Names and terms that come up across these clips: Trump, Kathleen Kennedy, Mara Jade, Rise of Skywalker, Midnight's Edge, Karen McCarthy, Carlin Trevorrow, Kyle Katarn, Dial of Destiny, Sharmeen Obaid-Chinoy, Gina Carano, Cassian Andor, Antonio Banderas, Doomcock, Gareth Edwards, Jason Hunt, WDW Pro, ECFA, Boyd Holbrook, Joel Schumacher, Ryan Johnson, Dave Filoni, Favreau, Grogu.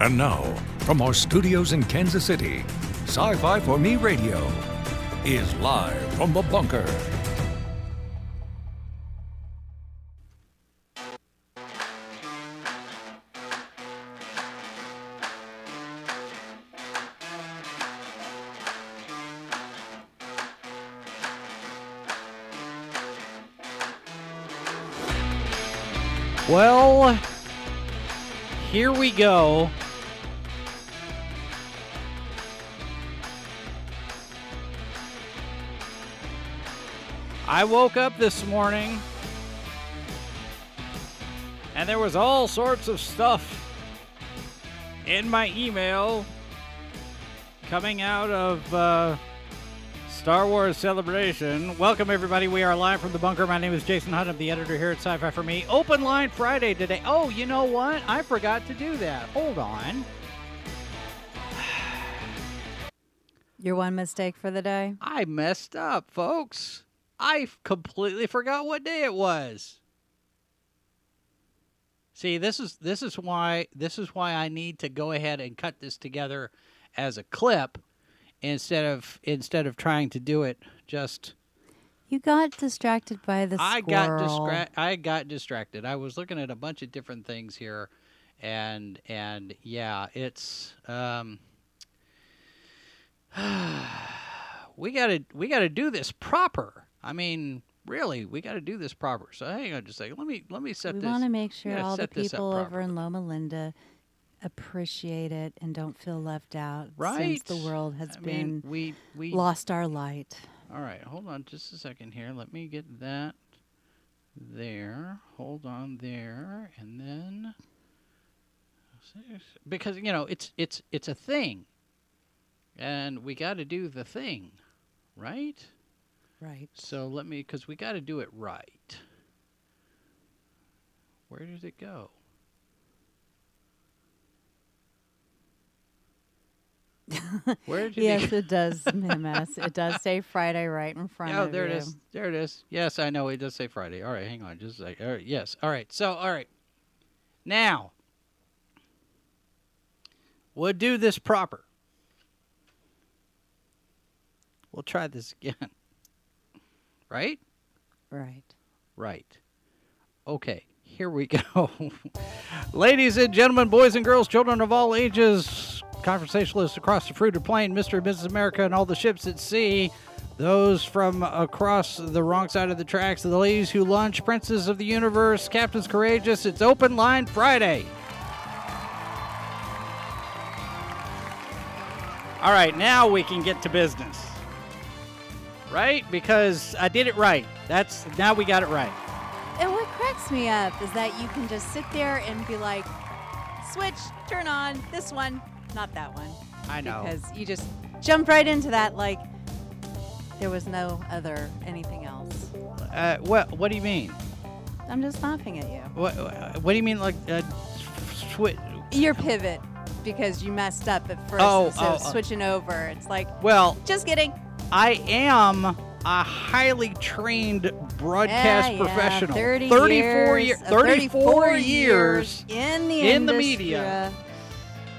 And now, from our studios in Kansas City, Sci-Fi4Me Radio is live from the bunker. Well, here we go. I woke up this morning and there was all sorts of stuff in my email coming out of Star Wars Celebration. Welcome, everybody. We are live from the bunker. My name is Jason Hunt. I'm the editor here at Sci-Fi4Me. Open Line Friday today. Oh, you know what? I forgot to do that. Hold on. Your one mistake for the day? I messed up, folks. I completely forgot what day it was. See, this is why I need to go ahead and cut this together as a clip. Instead of trying to do it, just... You got distracted by the squirrel. I got distracted. I was looking at a bunch of different things here, and yeah, it's we gotta do this proper. I mean, really, we gotta do this proper. So hang on just a second. Let me set this. We want to make sure all the people over in Loma Linda appreciate it and don't feel left out, right? Since the world has been we lost our light. All right, hold on just a second here. Let me get that there. Hold on there, and then because you know it's a thing, and we got to do the thing, right? Right. So let me, because we got to do it right. Where did it go? Where did you yes, it does mess. It does say Friday right in front of you. Oh, there it is. There it is. Yes, I know. It does say Friday. All right, hang on. Just like, all right, yes. All right. So, all right. Now, we'll do this proper. We'll try this again. Right? Right. Right. Okay. Here we go. Ladies and gentlemen, boys and girls, children of all ages, conversationalists across the fruited plain, Mr. and Mrs. America and all the ships at sea, those from across the wrong side of the tracks, the ladies who lunch, princes of the universe, captains courageous, it's Open Line Friday. All right, now we can get to business. Right? Because I did it right. Now we got it right. And what cracks me up is that you can just sit there and be like, switch, turn on, this one. Not that one. I know. Because you just jump right into that like there was no other anything else. What do you mean? I'm just laughing at you. What do you mean like switch? Your pivot because you messed up at first. Oh, so switching over. It's like, well, just kidding. I am a highly trained broadcast professional. 34 years in the media.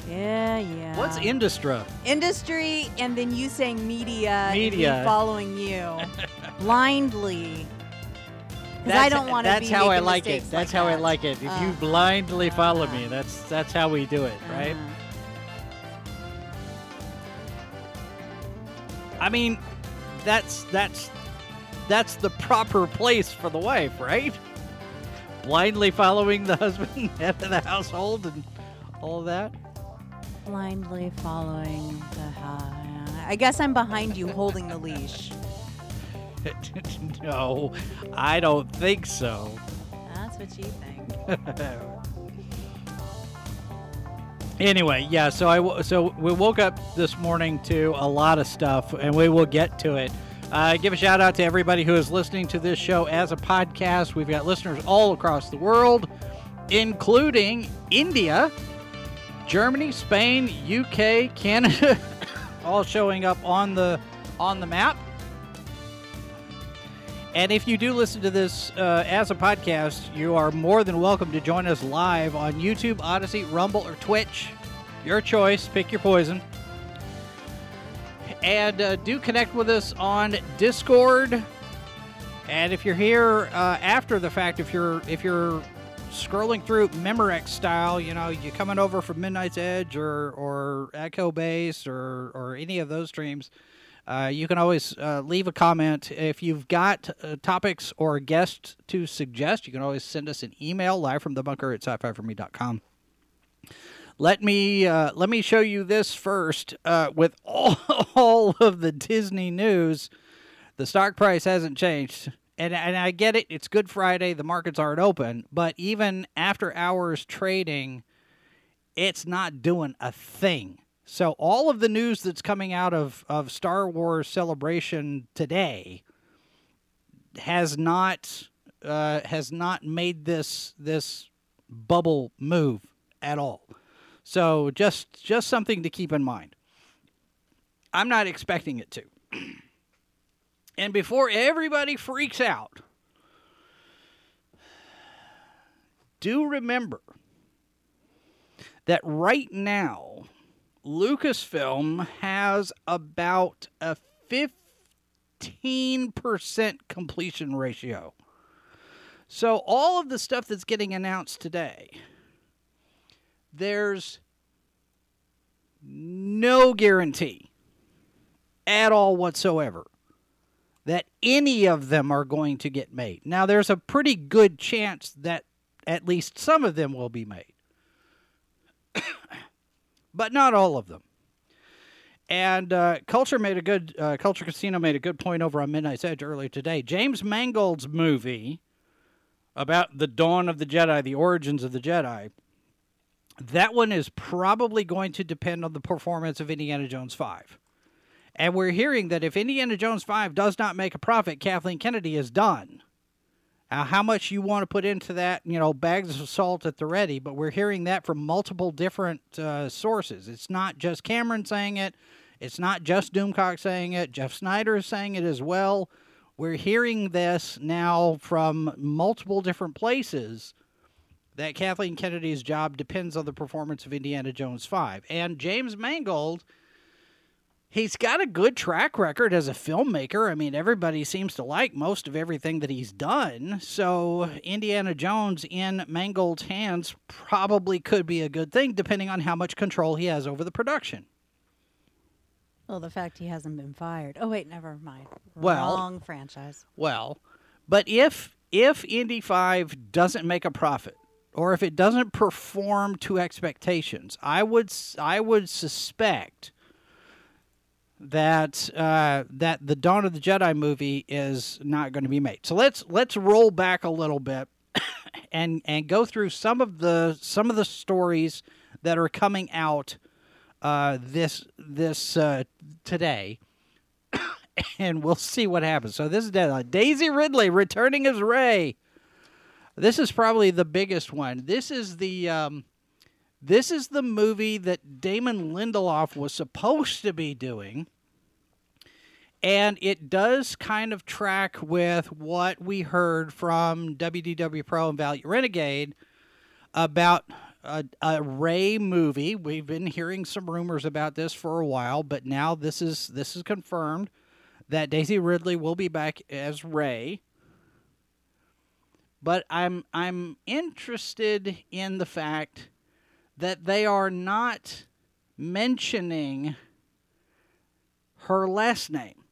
Yeah. What's industry? Industry, and then you saying media. And me following you blindly. Because I don't want to be making mistakes. That's how I like it. That's how I like it. If you blindly follow me, that's how we do it, right? I mean, that's the proper place for the wife, right? Blindly following the husband, head of the household, and all that. Blindly following the... I guess I'm behind you holding the leash. No, I don't think so. That's what you think. Anyway, yeah, so we woke up this morning to a lot of stuff, and we will get to it. Give a shout-out to everybody who is listening to this show as a podcast. We've got listeners all across the world, including India, Germany, Spain, UK, Canada, all showing up on the map. And if you do listen to this as a podcast, you are more than welcome to join us live on YouTube, Odyssey, Rumble, or Twitch. Your choice. Pick your poison. And do connect with us on Discord. And if you're here after the fact, if you're scrolling through Memorex style, you know, you're coming over from Midnight's Edge or Echo Base or any of those streams, you can always leave a comment. If you've got topics or guests to suggest, you can always send us an email, livefromthebunker@scifi4me.com. Let me show you this first. With all of the Disney news, the stock price hasn't changed. And I get it. It's Good Friday. The markets aren't open. But even after hours trading, it's not doing a thing. So all of the news that's coming out of Star Wars Celebration today has not made this bubble move at all. So just something to keep in mind. I'm not expecting it to. And before everybody freaks out, do remember that right now, Lucasfilm has about a 15% completion ratio. So all of the stuff that's getting announced today, there's no guarantee at all whatsoever that any of them are going to get made. Now, there's a pretty good chance that at least some of them will be made. But not all of them. And Culture Casino made a good point over on Midnight's Edge earlier today. James Mangold's movie about the dawn of the Jedi, the origins of the Jedi, that one is probably going to depend on the performance of Indiana Jones 5. And we're hearing that if Indiana Jones 5 does not make a profit, Kathleen Kennedy is done. Now, how much you want to put into that, you know, bags of salt at the ready, but we're hearing that from multiple different sources. It's not just Cameron saying it. It's not just Doomcock saying it. Jeff Snyder is saying it as well. We're hearing this now from multiple different places that Kathleen Kennedy's job depends on the performance of Indiana Jones 5. And James Mangold, he's got a good track record as a filmmaker. I mean, everybody seems to like most of everything that he's done. So Indiana Jones in Mangold's hands probably could be a good thing, depending on how much control he has over the production. Well, the fact he hasn't been fired. Oh, wait, never mind. Wrong franchise. Well, but if Indy 5 doesn't make a profit, or if it doesn't perform to expectations, I would suspect that the Dawn of the Jedi movie is not going to be made. So let's roll back a little bit and go through some of the stories that are coming out this today, and we'll see what happens. So this is Daisy Ridley returning as Rey. This is probably the biggest one. This is the movie that Damon Lindelof was supposed to be doing, and it does kind of track with what we heard from WDW Pro and Valiant Renegade about a Rey movie. We've been hearing some rumors about this for a while, but now this is confirmed that Daisy Ridley will be back as Rey. But I'm interested in the fact that they are not mentioning her last name.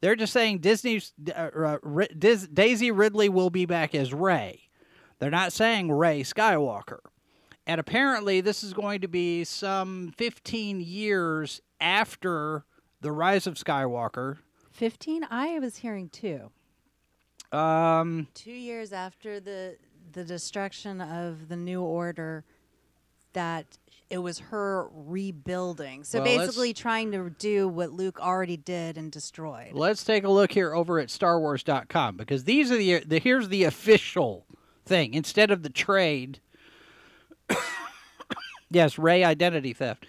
They're just saying Daisy Ridley will be back as Rey. They're not saying Rey Skywalker. And apparently this is going to be some 15 years after The Rise of Skywalker. 15? I was hearing 2. 2 years after the destruction of the New Order, that it was her rebuilding. So basically trying to do what Luke already did and destroyed. Let's take a look here over at StarWars.com, because these are here's the official thing instead of the trade. Yes, Rey identity theft.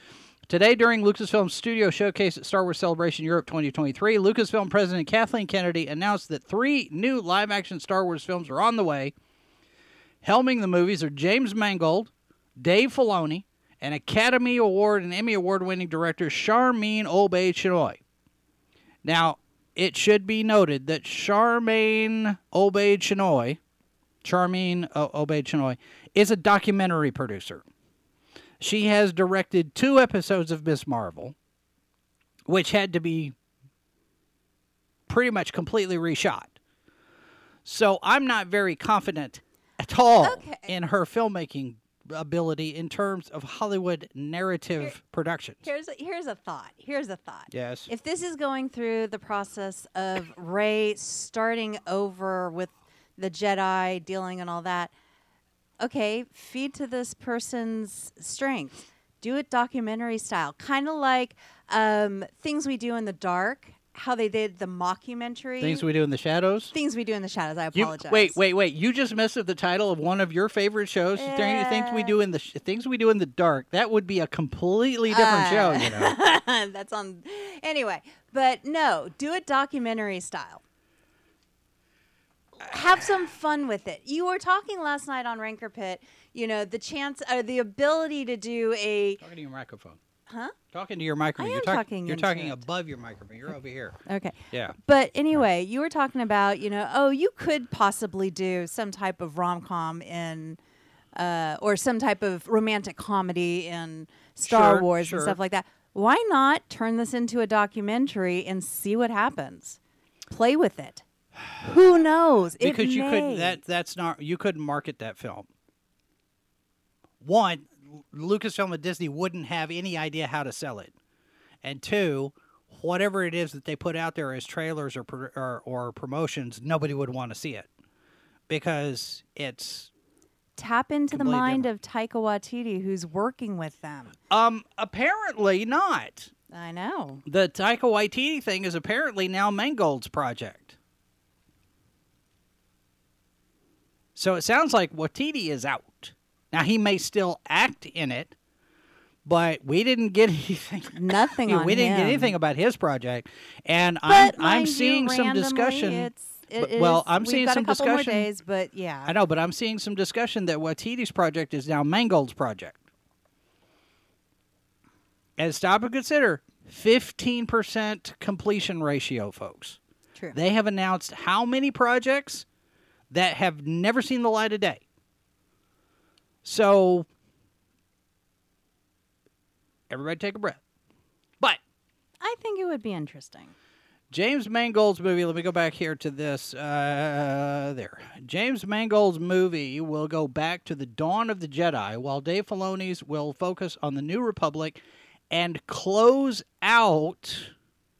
Today during Lucasfilm's studio showcase at Star Wars Celebration Europe 2023, Lucasfilm President Kathleen Kennedy announced that 3 new live-action Star Wars films are on the way. Helming the movies are James Mangold, Dave Filoni, and Academy Award and Emmy Award-winning director Sharmeen Obaid-Chinoy. Now, it should be noted that Sharmeen Obaid-Chinoy is a documentary producer. She has directed 2 episodes of Ms. Marvel, which had to be pretty much completely reshot. So I'm not very confident at all in her filmmaking ability in terms of Hollywood narrative productions. Here's a thought. Yes. If this is going through the process of Rey starting over with the Jedi dealing and all that, okay, feed to this person's strengths. Do it documentary style. Kind of like Things We Do in the Dark, how they did the mockumentary. Things We Do in the Shadows? Things We Do in the Shadows. I apologize. Wait. You just messed up the title of one of your favorite shows. Yeah. Things We Do in the Dark. That would be a completely different show, you know. That's on... Anyway, but no, do it documentary style. Have some fun with it. You were talking last night on Ranker Pit, you know, the chance or the ability to do a... Talking to your microphone. Huh? Talking to your microphone. You're talking above your microphone. You're over here. Okay. Yeah. But anyway, you were talking about, you know, oh, you could possibly do some type of rom-com in, or some type of romantic comedy in Star Wars and stuff like that. Why not turn this into a documentary and see what happens? Play with it. Who knows? Because you couldn't. You couldn't market that film. One, Lucasfilm and Disney wouldn't have any idea how to sell it, and 2, whatever it is that they put out there as trailers or promotions, nobody would want to see it because it's tap into the mind of Taika Waititi, who's working with them. Apparently not. I know the Taika Waititi thing is apparently now Mangold's project. So it sounds like Waititi is out. Now, he may still act in it, but we didn't get anything. Nothing on him. We didn't get anything about his project. And I'm seeing some discussion. We've got a couple more days, but yeah. I know, but I'm seeing some discussion that Waititi's project is now Mangold's project. And stop and consider 15% completion ratio, folks. True. They have announced how many projects that have never seen the light of day. So, everybody take a breath. But I think it would be interesting. James Mangold's movie, let me go back here to this, there. James Mangold's movie will go back to the dawn of the Jedi, while Dave Filoni's will focus on the New Republic and close out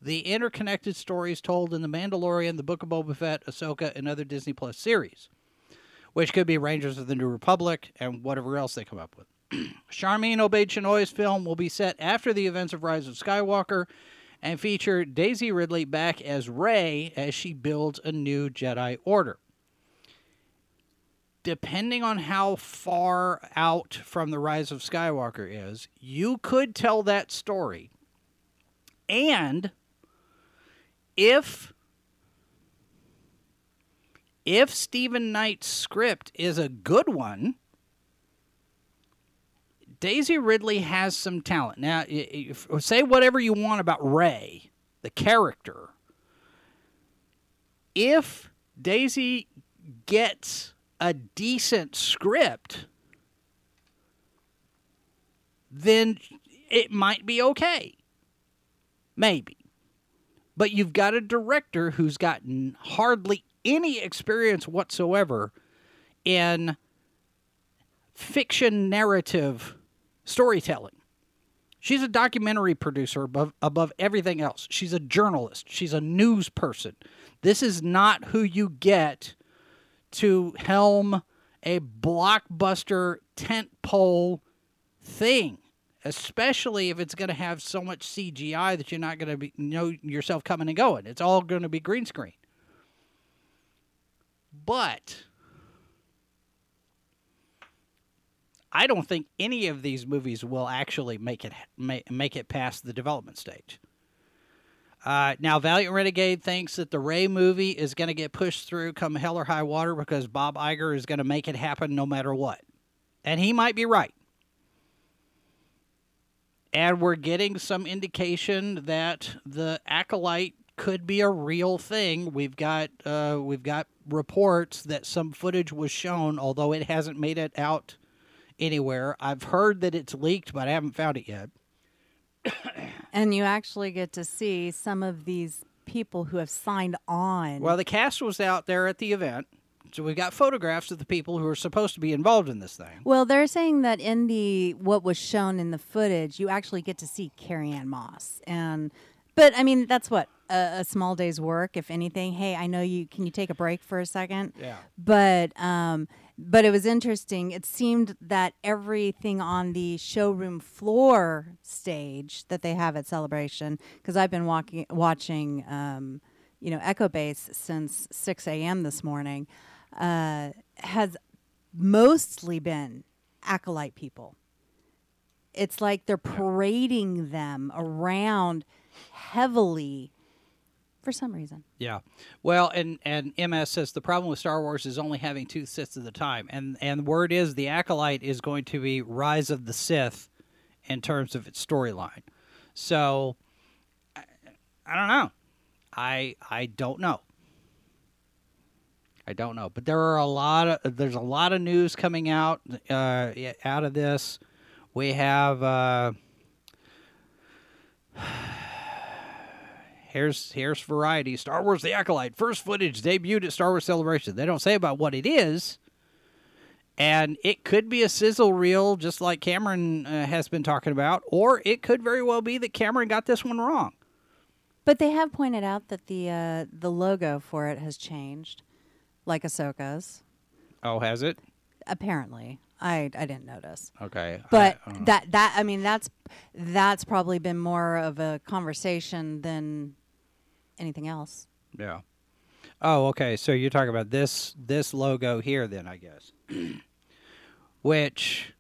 the interconnected stories told in The Mandalorian, The Book of Boba Fett, Ahsoka, and other Disney Plus series, which could be Rangers of the New Republic and whatever else they come up with. Sharmeen Obaid-Chinoy's film will be set after the events of Rise of Skywalker and feature Daisy Ridley back as Rey as she builds a new Jedi Order. Depending on how far out from the Rise of Skywalker is, you could tell that story. And... If Stephen Knight's script is a good one, Daisy Ridley has some talent. Now, say whatever you want about Rey, the character. If Daisy gets a decent script, then it might be okay. Maybe. But you've got a director who's gotten hardly any experience whatsoever in fiction narrative storytelling. She's a documentary producer above everything else. She's a journalist. She's a news person. This is not who you get to helm a blockbuster tentpole thing. Especially if it's going to have so much CGI that you're not going to know yourself coming and going. It's all going to be green screen. But I don't think any of these movies will actually make it past the development stage. Now, Valiant Renegade thinks that the Rey movie is going to get pushed through come hell or high water because Bob Iger is going to make it happen no matter what. And he might be right. And we're getting some indication that the Acolyte could be a real thing. We've got reports that some footage was shown, although it hasn't made it out anywhere. I've heard that it's leaked, but I haven't found it yet. And you actually get to see some of these people who have signed on. Well, the cast was out there at the event. So we've got photographs of the people who are supposed to be involved in this thing. Well, they're saying that in what was shown in the footage, you actually get to see Carrie Ann Moss. But, I mean, that's what? A small day's work, if anything. Hey, I know you... Can you take a break for a second? Yeah. But it was interesting. It seemed that everything on the showroom floor stage that they have at Celebration, because I've been watching Echo Base since 6 a.m. this morning, has mostly been Acolyte people. It's like they're parading them around heavily for some reason. Yeah. Well, and MS says the problem with Star Wars is only having two Siths at a time. And word is the Acolyte is going to be Rise of the Sith in terms of its storyline. So, I don't know. I don't know. But there's a lot of news coming out of this. We have Here's Variety. Star Wars The Acolyte. First footage debuted at Star Wars Celebration. They don't say about what it is. And it could be a sizzle reel, just like Cameron has been talking about. Or it could very well be that Cameron got this one wrong. But they have pointed out that the logo for it has changed. Like Ahsoka's. Oh, has it? Apparently. I didn't notice. Okay. But that's probably been more of a conversation than anything else. Yeah. Oh, okay. So you're talking about this logo here then, I guess. Which,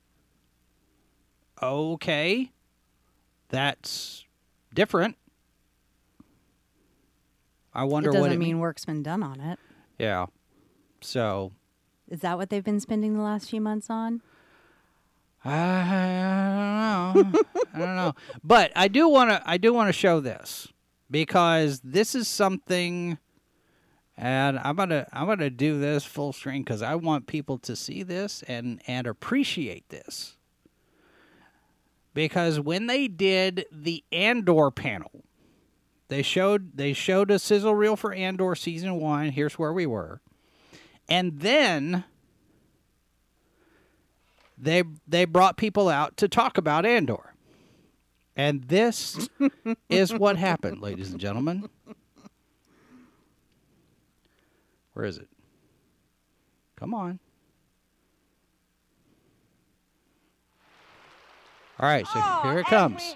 okay, that's different. I wonder what it doesn't mean work's been done on it. Yeah. So... Is that what they've been spending the last few months on? I don't know. I don't know. But I do want to show this because this is something, and I'm gonna do this full screen because I want people to see this and appreciate this. Because when they did the Andor panel, they showed a sizzle reel for Andor season 1. Here's where we were. And then they brought people out to talk about Andor. And this is what happened, ladies and gentlemen. Where is it? Come on. All right, so here it comes.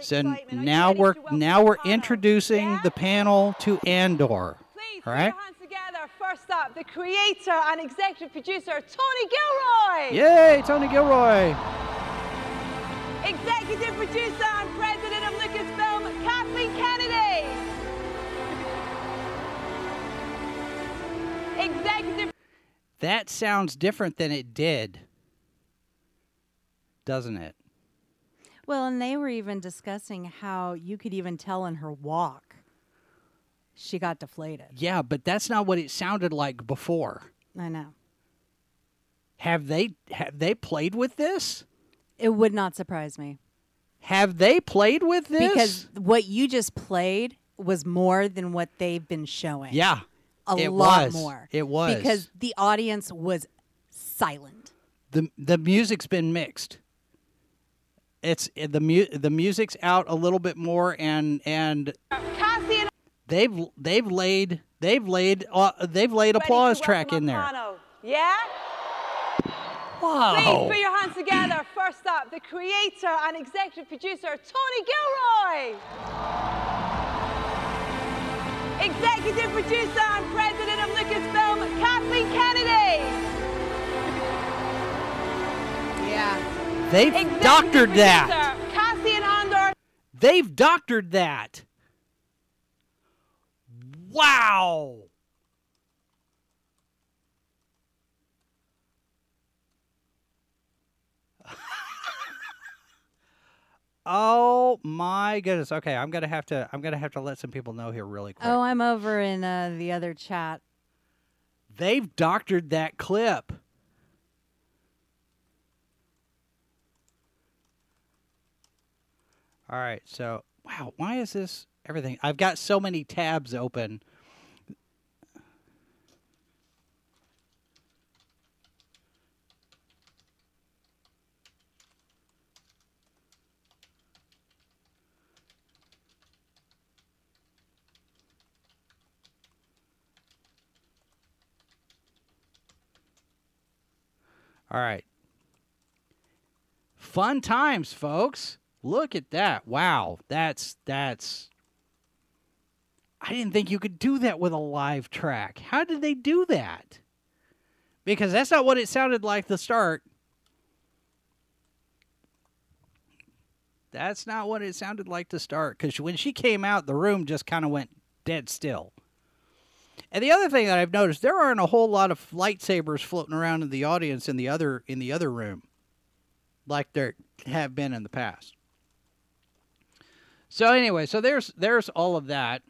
So now we're introducing the panel to Andor. All right. First up, the creator and executive producer, Tony Gilroy. Yay, Tony Gilroy. Executive producer and president of Lucasfilm, Kathleen Kennedy. That sounds different than it did, doesn't it? Well, and they were even discussing how you could even tell in her walk. She got deflated. Yeah, but that's not what it sounded like before. I know. Have they played with this? It would not surprise me. Have they played with this? Because what you just played was more than what they've been showing. Yeah. A lot more. It was. Because the audience was silent. The music's been mixed. It's the music's out a little bit more and Cassian. They've laid applause track in there. Yeah. Wow. Please put your hands together. First up, the creator and executive producer Tony Gilroy. Executive producer and president of Lucasfilm Kathleen Kennedy. Yeah. They've doctored that. Cassian Andor. They've doctored that. Wow! Oh my goodness. Okay, I'm gonna have to let some people know here really quick. Oh, I'm over in the other chat. They've doctored that clip. All right, so wow, why is this everything? I've got so many tabs open. All right. Fun times, folks. Look at that. Wow. That's I didn't think you could do that with a live track. How did they do that? Because that's not what it sounded like the start. That's not what it sounded like to start, because when she came out, the room just kind of went dead still. And the other thing that I've noticed, there aren't a whole lot of lightsabers floating around in the audience in the other room like there have been in the past. So anyway, so there's all of that.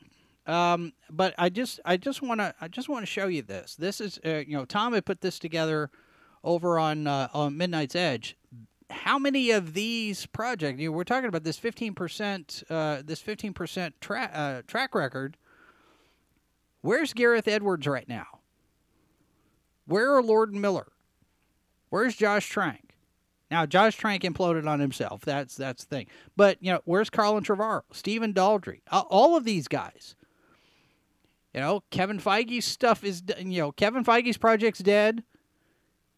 But I just want to show you this. This is you know, Tom had put this together over on Midnight's Edge. How many of these projects, you know, we're talking about this 15% track record. Where's Gareth Edwards right now? Where are Lord Miller? Where's Josh Trank? Now, Josh Trank imploded on himself. That's the thing. But, you know, where's Carlin Trevorrow? Stephen Daldry? All of these guys. You know, Kevin Feige's stuff is, you know, Kevin Feige's project's dead.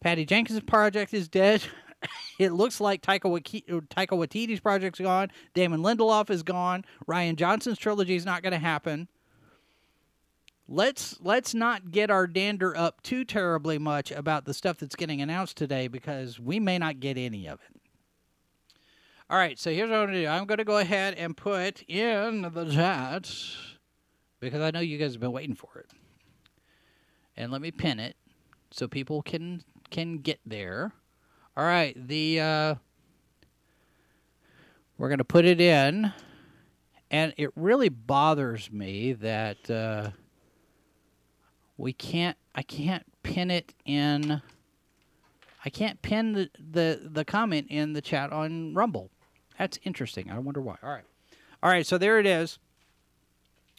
Patty Jenkins' project is dead. It looks like Taika Waititi's project's gone. Damon Lindelof is gone. Ryan Johnson's trilogy is not going to happen. Let's not get our dander up too terribly much about the stuff that's getting announced today, because we may not get any of it. All right, so here's what I'm going to do. I'm going to go ahead and put in the chat, because I know you guys have been waiting for it. And let me pin it so people can get there. All right, we're going to put it in, and it really bothers me that... I can't pin it in. I can't pin the comment in the chat on Rumble. That's interesting. I wonder why. All right. So there it is.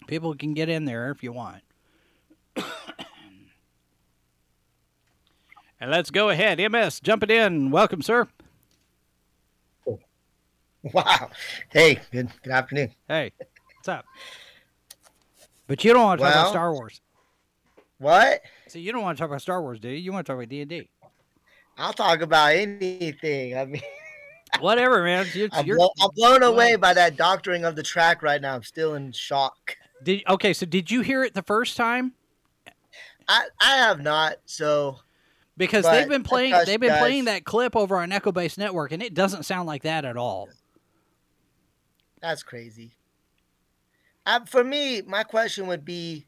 People can get in there if you want. And let's go ahead. MS, jump it in. Welcome, sir. Wow. Hey. Good afternoon. Hey. What's up? But you don't want to talk about Star Wars. What? So you don't want to talk about Star Wars, do you? You want to talk about D&D? I'll talk about anything. I mean, whatever, man. I'm blown away by that doctoring of the track right now. I'm still in shock. Okay, so did you hear it the first time? I have not. So because they've been playing that clip over on Echo Base Network, and it doesn't sound like that at all. That's crazy. For me, my question would be,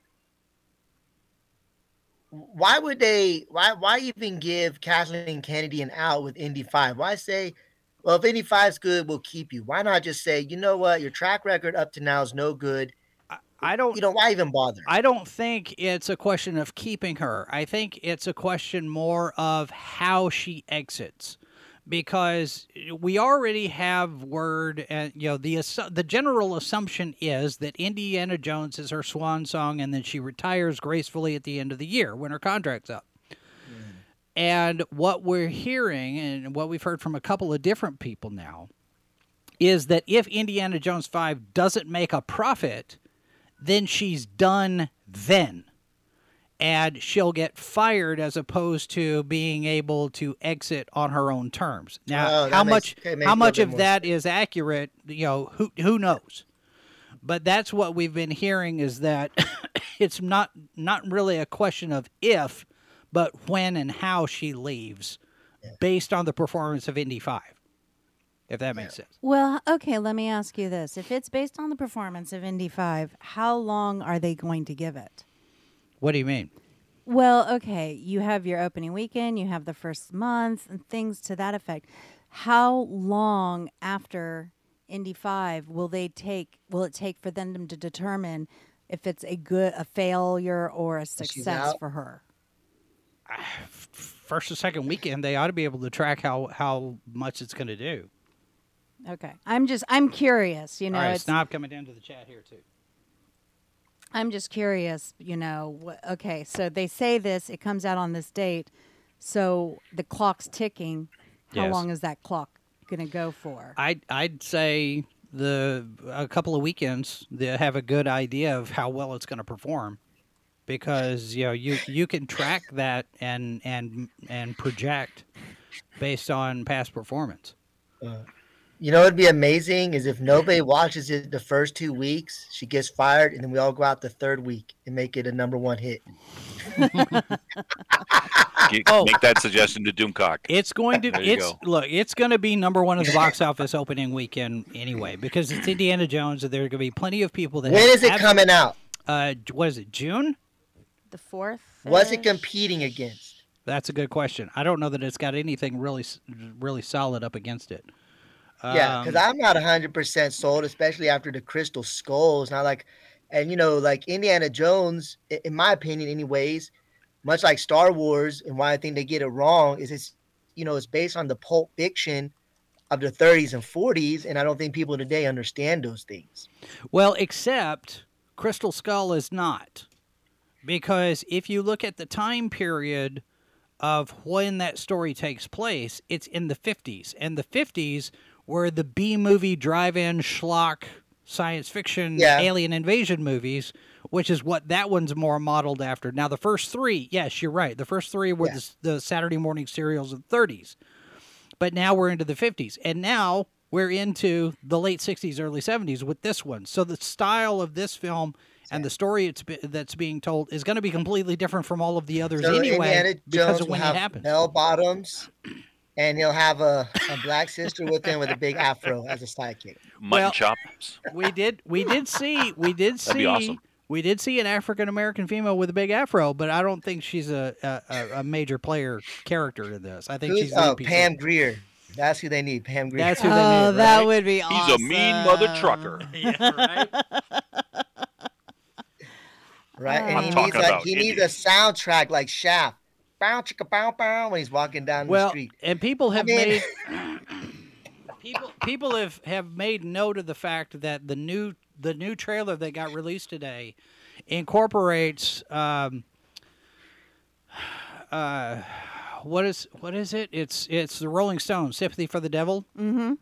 why would they? Why even give Kathleen Kennedy an out with Indy 5? Why say, well, if Indy 5's good, we'll keep you? Why not just say, you know what, your track record up to now is no good. I don't. You know, why even bother? I don't think it's a question of keeping her. I think it's a question more of how she exits, because we already have word, and you know, the general assumption is that Indiana Jones is her swan song, and then she retires gracefully at the end of the year when her contract's up. And what we're hearing, and what we've heard from a couple of different people now, is that if Indiana Jones 5 doesn't make a profit, then she's done then. And she'll get fired as opposed to being able to exit on her own terms. Now, how much of that is accurate, you know, who knows? But that's what we've been hearing, is that it's not really a question of if, but when and how she leaves, based on the performance of Indy 5, if that makes sense. Well, okay, let me ask you this. If it's based on the performance of Indy 5, how long are they going to give it? What do you mean? Well, okay, you have your opening weekend, you have the first month, and things to that effect. How long after Indy 5, will it take for them to determine if it's a failure or a success for her? First or second weekend, they ought to be able to track how much it's going to do. Okay, I'm curious. You know, all right, Snob coming into the chat here too. I'm just curious. You know, okay, so they say this. It comes out on this date, so the clock's ticking. How long is that clock going to go for? I'd say a couple of weekends. They have a good idea of how well it's going to perform, because you know you can track that and project based on past performance. You know what'd be amazing is if nobody watches it the first 2 weeks, she gets fired, and then we all go out the third week and make it a #1 hit. Make that suggestion to Doomcock. It's going to look. It's going to be #1 at the box office opening weekend anyway, because it's Indiana Jones, and there are going to be plenty of people that. When is it coming out? What is it? June. The 4th. What's it competing against? That's a good question. I don't know that it's got anything really solid up against it. Yeah, because I'm not 100% sold, especially after the Crystal Skulls. Not like, and you know, like Indiana Jones, in my opinion, anyways, much like Star Wars, and why I think they get it wrong is it's, you know, it's based on the pulp fiction of the 30s and 40s, and I don't think people today understand those things. Well, except Crystal Skull is not, because if you look at the time period of when that story takes place, it's in the 50s, and the 50s. Were the B-movie drive-in schlock science fiction alien invasion movies, which is what that one's more modeled after. Now, the first three, yes, you're right. The first three were the Saturday morning serials of the 30s. But now we're into the 50s. And now we're into the late 60s, early 70s with this one. So the style of this film and the story that's being told is going to be completely different from all of the others anyway because of when it happens. Bell bottoms. And he'll have a black sister with him with a big afro as a sidekick. Mutton chops. We did see. That'd be awesome. We did see an African American female with a big afro, but I don't think she's a major player character in this. I think she's Pam Grier. That's who they need. Pam Grier. That's who they need. Right? That would be awesome. He's a mean mother trucker. Yeah, right. Right. And he needs a soundtrack like Shaft. Bow, chicka, bow, bow, when he's walking down the street. And people have people have made note of the fact that the new trailer that got released today incorporates what is it? It's the Rolling Stones, "Sympathy for the Devil." Mm-hmm.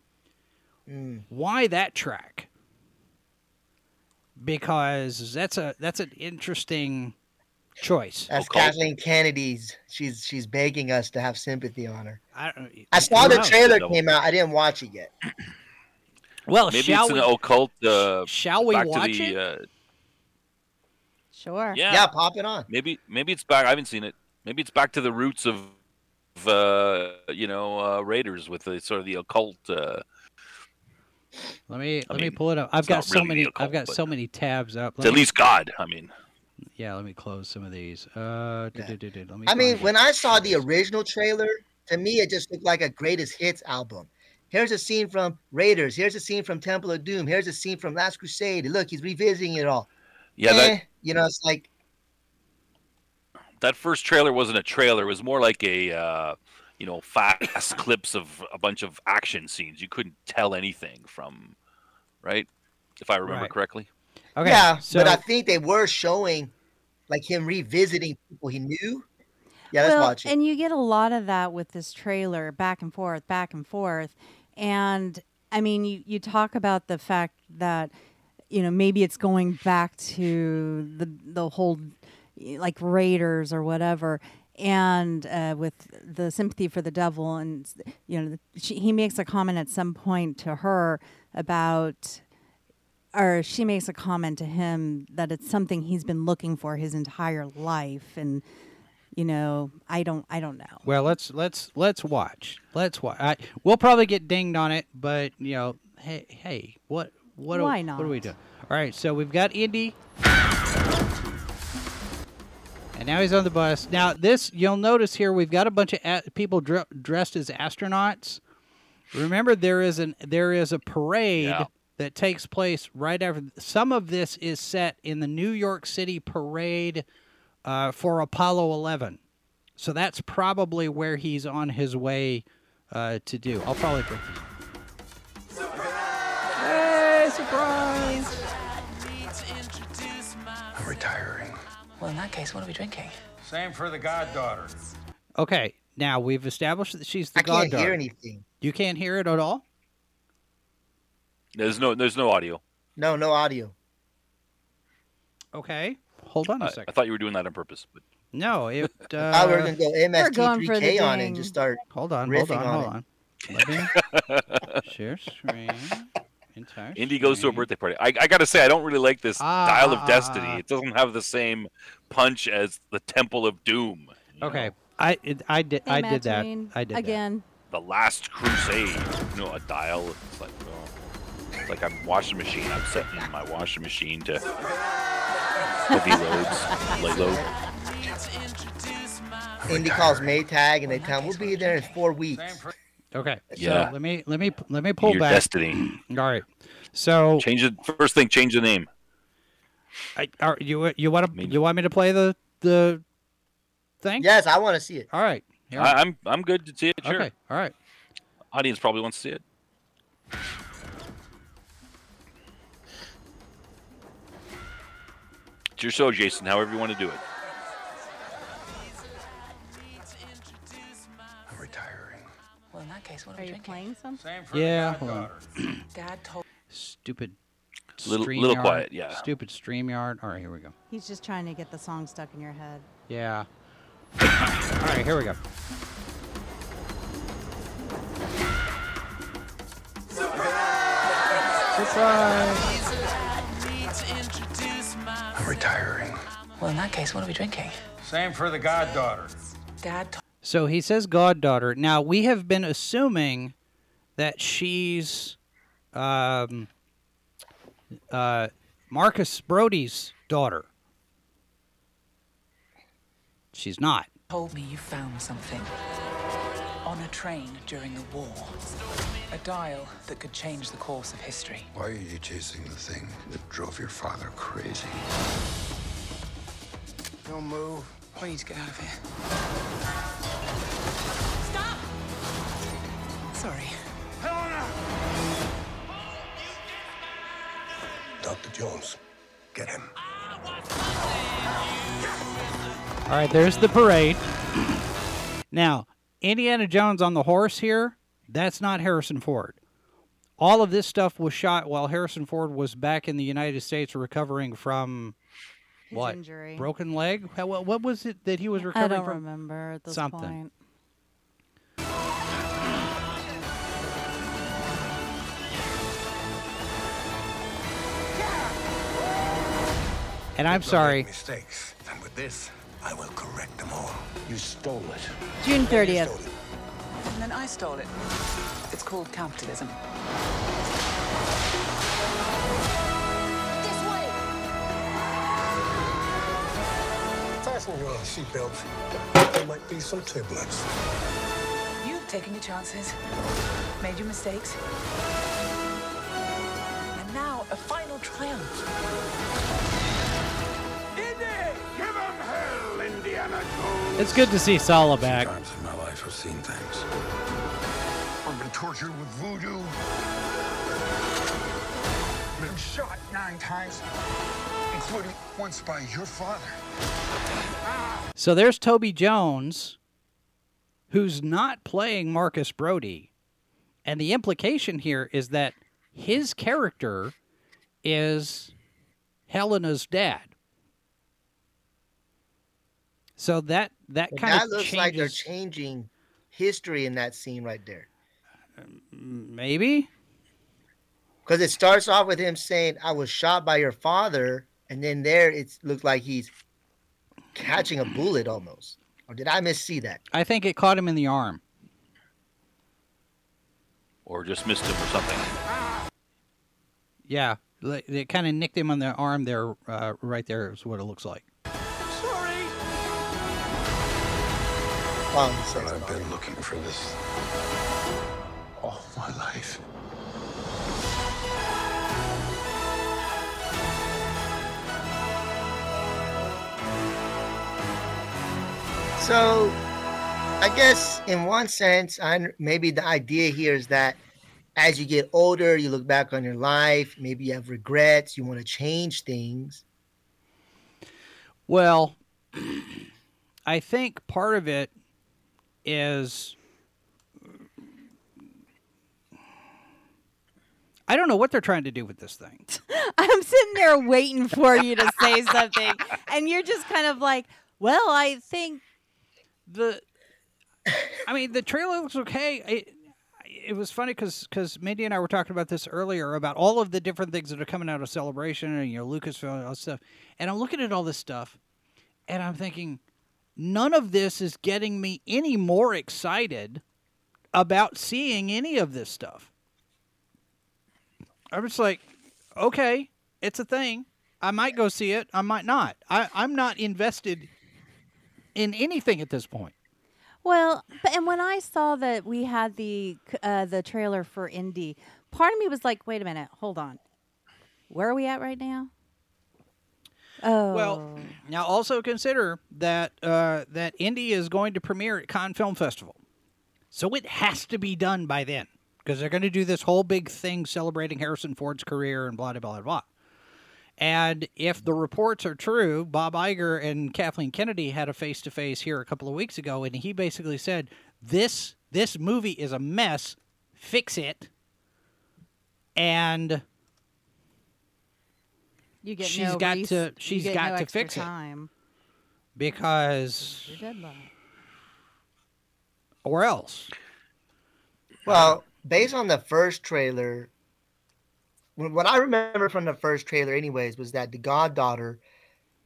Mm. Why that track? Because that's an interesting choice. That's Kathleen Kennedy's. She's begging us to have sympathy on her. I saw the trailer came out. I didn't watch it yet. Well, maybe it's an occult. Shall we watch it? Sure. Yeah, pop it on. Maybe it's back. I haven't seen it. Maybe it's back to the roots of Raiders with the sort of the occult. Let me pull it up. I've got so many. I've got so many tabs up. It's at least God. I mean. Yeah, let me close some of these. When I saw the original trailer, to me it just looked like a greatest hits album. Here's a scene from Raiders. Here's a scene from Temple of Doom. Here's a scene from Last Crusade. Look, he's revisiting it all. Yeah, you know, it's like that first trailer wasn't a trailer. It was more like a fast clips of a bunch of action scenes. You couldn't tell anything from, right? If I remember correctly. Okay, yeah, but I think they were showing, like, him revisiting people he knew. Yeah, let's watch it. And you get a lot of that with this trailer, back and forth. And, I mean, you talk about the fact that, you know, maybe it's going back to the whole, like, Raiders or whatever. And with the sympathy for the devil. And, you know, he makes a comment at some point to her about... Or she makes a comment to him that it's something he's been looking for his entire life, and you know, I don't know. Well, let's watch. Let's watch. We'll probably get dinged on it, but you know, hey, what? Why not? What do we do? All right, so we've got Indy, and now he's on the bus. Now this, you'll notice here, we've got a bunch of people dressed as astronauts. Remember, there is a parade that takes place right after. Some of this is set in the New York City parade for Apollo 11. So that's probably where he's on his way to do. I'll probably bring it. Surprise! Hey, surprise! I'm retiring. Well, in that case, what are we drinking? Same for the goddaughter. Okay, now we've established that she's the goddaughter. I can't hear anything. You can't hear it at all? There's no audio. No audio. Okay, hold on a second. I thought you were doing that on purpose, but no, it. I was gonna go MST3K on and just start. Hold on. Share screen. Entire Indy screen. Goes to a birthday party. I gotta say, I don't really like this Dial of Destiny. It doesn't have the same punch as the Temple of Doom. Okay, know? I did that again. The Last Crusade. You know, a dial. It's like. Like I'm washing machine. I'm setting my washing machine to heavy loads, light load. Indy calls Maytag, and they tell him we'll be there in 4 weeks. Okay. Yeah. So let me pull your back. Destiny. All right. So change the first thing. Change the name. You want me to play the thing? Yes, I want to see it. All right. I'm good to see it. Sure. Okay. All right. Audience probably wants to see it. Your show, Jason, however you want to do it. I'm retiring. Well, in that case, what are you playing? Something? Yeah. Dad told stupid. Little quiet. Yeah. Stupid StreamYard. All right, here we go. He's just trying to get the song stuck in your head. Yeah. All right, here we go. Surprise! Retiring. Well, in that case, what are we drinking? Same for the goddaughter. So he says goddaughter. Now, we have been assuming that she's Marcus Brody's daughter. She's not. Told me you found something on a train during the war. A dial that could change the course of history. Why are you chasing the thing that drove your father crazy? Don't move. We need to get out of here. Stop! Sorry. Helena! Dr. Jones, get him. All right, there's the parade. Now, Indiana Jones on the horse here, that's not Harrison Ford. All of this stuff was shot while Harrison Ford was back in the United States recovering from his injury. Broken leg? What was it that he was recovering from? I don't remember at this point. And I'm sorry. Mistakes. And with this, I will correct them all. You stole it. June 30th. And then I stole it. It's called capitalism. This way! Fasten your seatbelt. There might be some turbulence. You've taken your chances, made your mistakes, and now a final triumph. Indy! Give him hell, Indiana Jones! It's good to see Sala back. I've seen things. I've been tortured with voodoo. Been shot 9 times, including once by your father. Ah. So there's Toby Jones, who's not playing Marcus Brody. And the implication here is that his character is Helena's dad. So that kind of looks like they're changing history in that scene right there. Maybe? Because it starts off with him saying, I was shot by your father. And then there it looked like he's catching a bullet almost. Or did I missee that? I think it caught him in the arm. Or just missed him or something. Yeah. It kind of nicked him on the arm there. Right there is what it looks like. I've been looking for this all my life. So, I guess in one sense, maybe the idea here is that as you get older, you look back on your life, maybe you have regrets, you want to change things. Well, I think part of it is, I don't know what they're trying to do with this thing. I'm sitting there waiting for you to say something, and you're just kind of like, well, I think the trailer looks okay. It was funny because Mindy and I were talking about this earlier, about all of the different things that are coming out of Celebration and Lucasfilm and all this stuff. And I'm looking at all this stuff, and I'm thinking, none of this is getting me any more excited about seeing any of this stuff. I'm just like, okay, it's a thing. I might go see it. I might not. I'm not invested in anything at this point. Well, and when I saw that we had the trailer for Indy, part of me was like, wait a minute, hold on. Where are we at right now? Oh. Well, now also consider that that Indy is going to premiere at Cannes Film Festival. So it has to be done by then, because they're going to do this whole big thing celebrating Harrison Ford's career and blah, blah, blah, blah. And if the reports are true, Bob Iger and Kathleen Kennedy had a face-to-face here a couple of weeks ago, and he basically said, this movie is a mess. Fix it. And she's got to fix it. Because or else. Well, based on the first trailer, what I remember from the first trailer anyways was that the goddaughter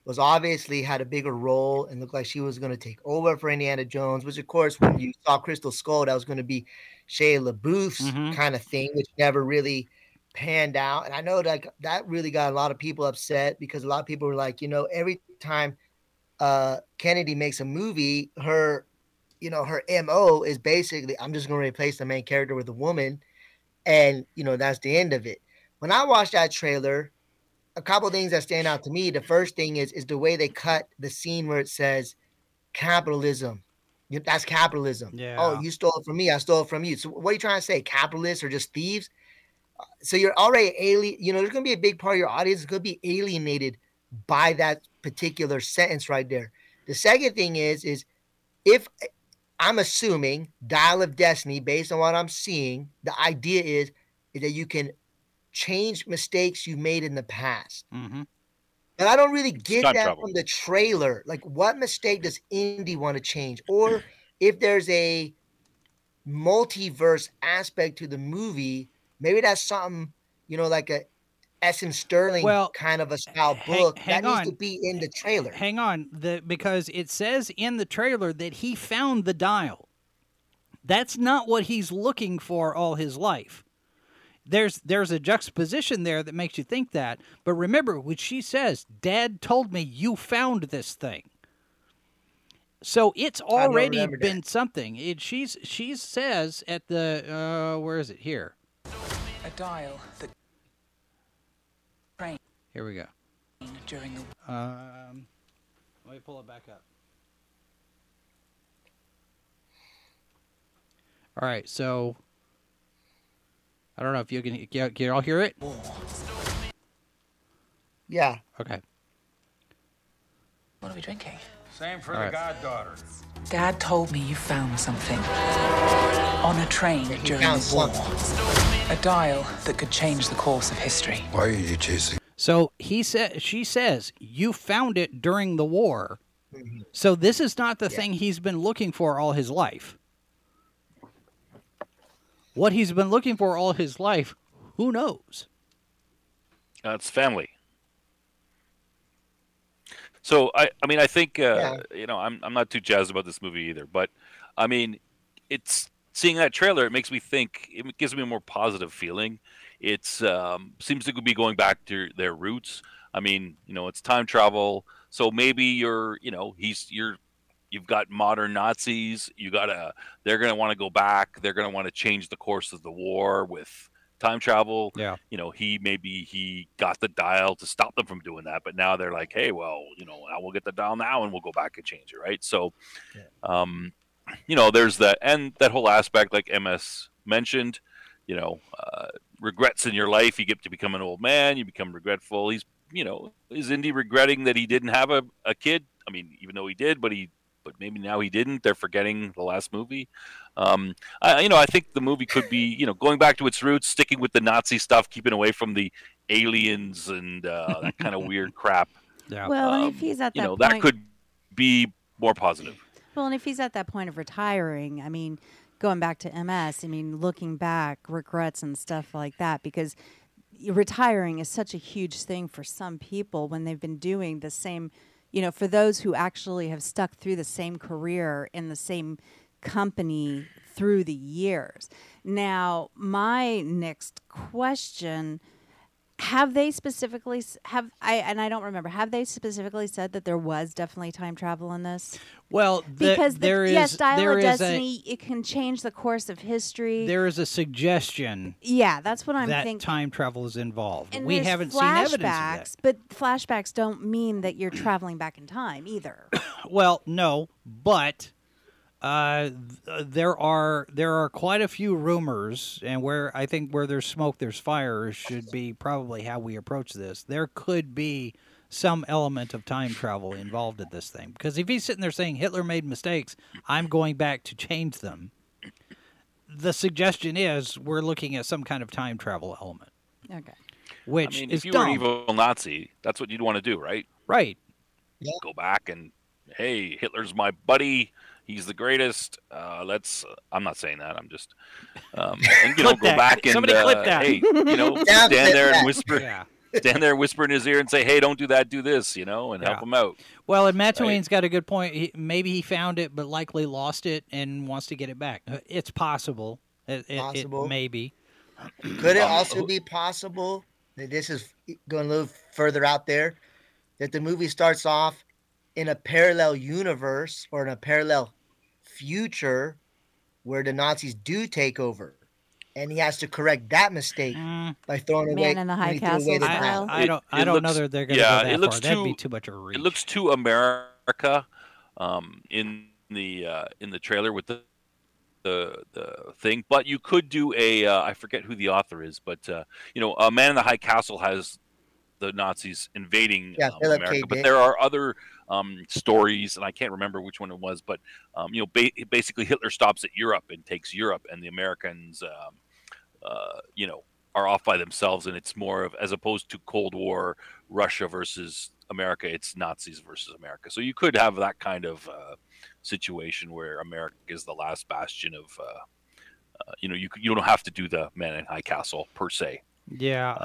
was obviously had a bigger role and looked like she was going to take over for Indiana Jones, which of course when you saw Crystal Skull, that was going to be Shia LaBeouf's kind of thing, which never really panned out. And I know that really got a lot of people upset, because a lot of people were like, you know, every time Kennedy makes a movie, her MO is basically, I'm just going to replace the main character with a woman, and you know, that's the end of it. When I watched that trailer, a couple of things that stand out to me. The first thing is the way they cut the scene where it says capitalism. That's capitalism. Yeah. Oh, you stole it from me. I stole it from you. So what are you trying to say? Capitalists or just thieves? So you're already alien. You know, there's going to be a big part of your audience is going to be alienated by that particular sentence right there. The second thing is if I'm assuming Dial of Destiny, based on what I'm seeing, the idea is that you can change mistakes you made in the past. But I don't really get that trouble. From the trailer. Like, what mistake does Indy want to change? Or if there's a multiverse aspect to the movie, maybe that's something, you know, like a S.M. Sterling kind of a style book. That needs to be in the trailer. Hang on, because it says in the trailer that he found the dial. That's not what he's looking for all his life. There's a juxtaposition there that makes you think that. But remember, when she says, Dad told me you found this thing. So it's already been something. She says at the, where is it? Here. A dial that rang. Here we go. During the... let me pull it back up. All right, so... I don't know if you can all hear it. Yeah. Okay. What are we drinking? Same for the goddaughter. Dad told me you found something on a train during the war. A dial that could change the course of history. Why are you chasing? So she says you found it during the war. So this is not the thing he's been looking for all his life. What he's been looking for all his life, who knows? It's family. So I think you know, I'm not too jazzed about this movie either. But I mean, it's seeing that trailer, it makes me think. It gives me a more positive feeling. It's seems to be going back to their roots. I mean, you know, it's time travel. So maybe you're, you know, he's you're. You've got modern Nazis. They're going to want to go back. They're going to want to change the course of the war with time travel. Yeah. You know, maybe he got the dial to stop them from doing that, but now they're like, hey, well, you know, we'll get the dial now and we'll go back and change it. Right. So, yeah. You know, there's that, and that whole aspect, like MS mentioned, you know, regrets in your life. You get to become an old man. You become regretful. He's, you know, is Indy regretting that he didn't have a kid? I mean, even though he did, but maybe now he didn't. They're forgetting the last movie. You know, I think the movie could be, you know, going back to its roots, sticking with the Nazi stuff, keeping away from the aliens and that kind of weird crap. Yeah. Well, and if he's at that, you know, point... that could be more positive. Well, and if he's at that point of retiring, I mean, going back to MS, I mean, looking back, regrets and stuff like that, because retiring is such a huge thing for some people when they've been doing the same, you know, for those who actually have stuck through the same career in the same company through the years. Now, my next question, have they specifically said that there was definitely time travel in this? Well, because there is a dial of destiny, it can change the course of history. There is a suggestion. Yeah, that's what I'm thinking. That time travel is involved. And we haven't seen evidence of that. But flashbacks don't mean that you're traveling back in time either. Well, no, but there are quite a few rumors, and where I think where there's smoke, there's fire should be probably how we approach this. There could be some element of time travel involved in this thing, because if he's sitting there saying Hitler made mistakes, I'm going back to change them, the suggestion is we're looking at some kind of time travel element. Okay. Which, I mean, if you were an evil Nazi, that's what you'd want to do, right? Right. Yep. Go back and, hey, Hitler's my buddy. He's the greatest. I'm not saying that. I'm just, and, you know, go back and, hey, you know, stand there and whisper in his ear and say, hey, don't do that, do this, you know, and help him out. Well, and Matween's got a good point. Maybe he found it, but likely lost it and wants to get it back. It's possible. Maybe. Could it also be possible that this is going a little further out there, that the movie starts off in a parallel universe or in a parallel future where the Nazis do take over, and he has to correct that mistake by throwing away the High Castle. I don't know that they're going to go that far. That'd be too much of a reach. It looks too America in the trailer with the thing. But you could do a I forget who the author is, but you know, A Man in the High Castle has the Nazis invading America, but there are other stories, and I can't remember which one it was, but you know, basically Hitler stops at Europe and takes Europe, and the Americans, you know, are off by themselves, and it's more of, as opposed to Cold War Russia versus America, it's Nazis versus America. So you could have that kind of situation where America is the last bastion of, you know, you don't have to do the Man in High Castle per se. Yeah,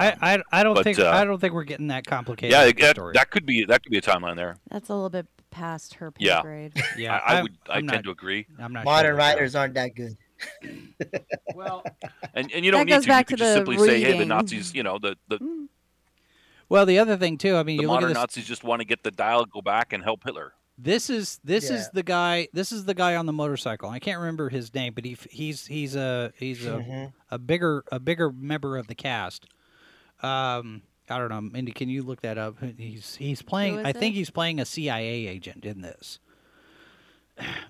I don't think we're getting that complicated. Yeah, that could be a timeline there. That's a little bit past her pay grade. Yeah, I tend to agree. I'm not modern writers aren't that good. Well, and you don't need to. You could just simply say, hey, the Nazis, you know, the. Well, the other thing too, I mean, the modern Nazis just want to get the dial, go back and help Hitler. This is the guy on the motorcycle. I can't remember his name, but he's a bigger member of the cast. I don't know, Indy, can you look that up? He's playing, I think he's playing a CIA agent in this.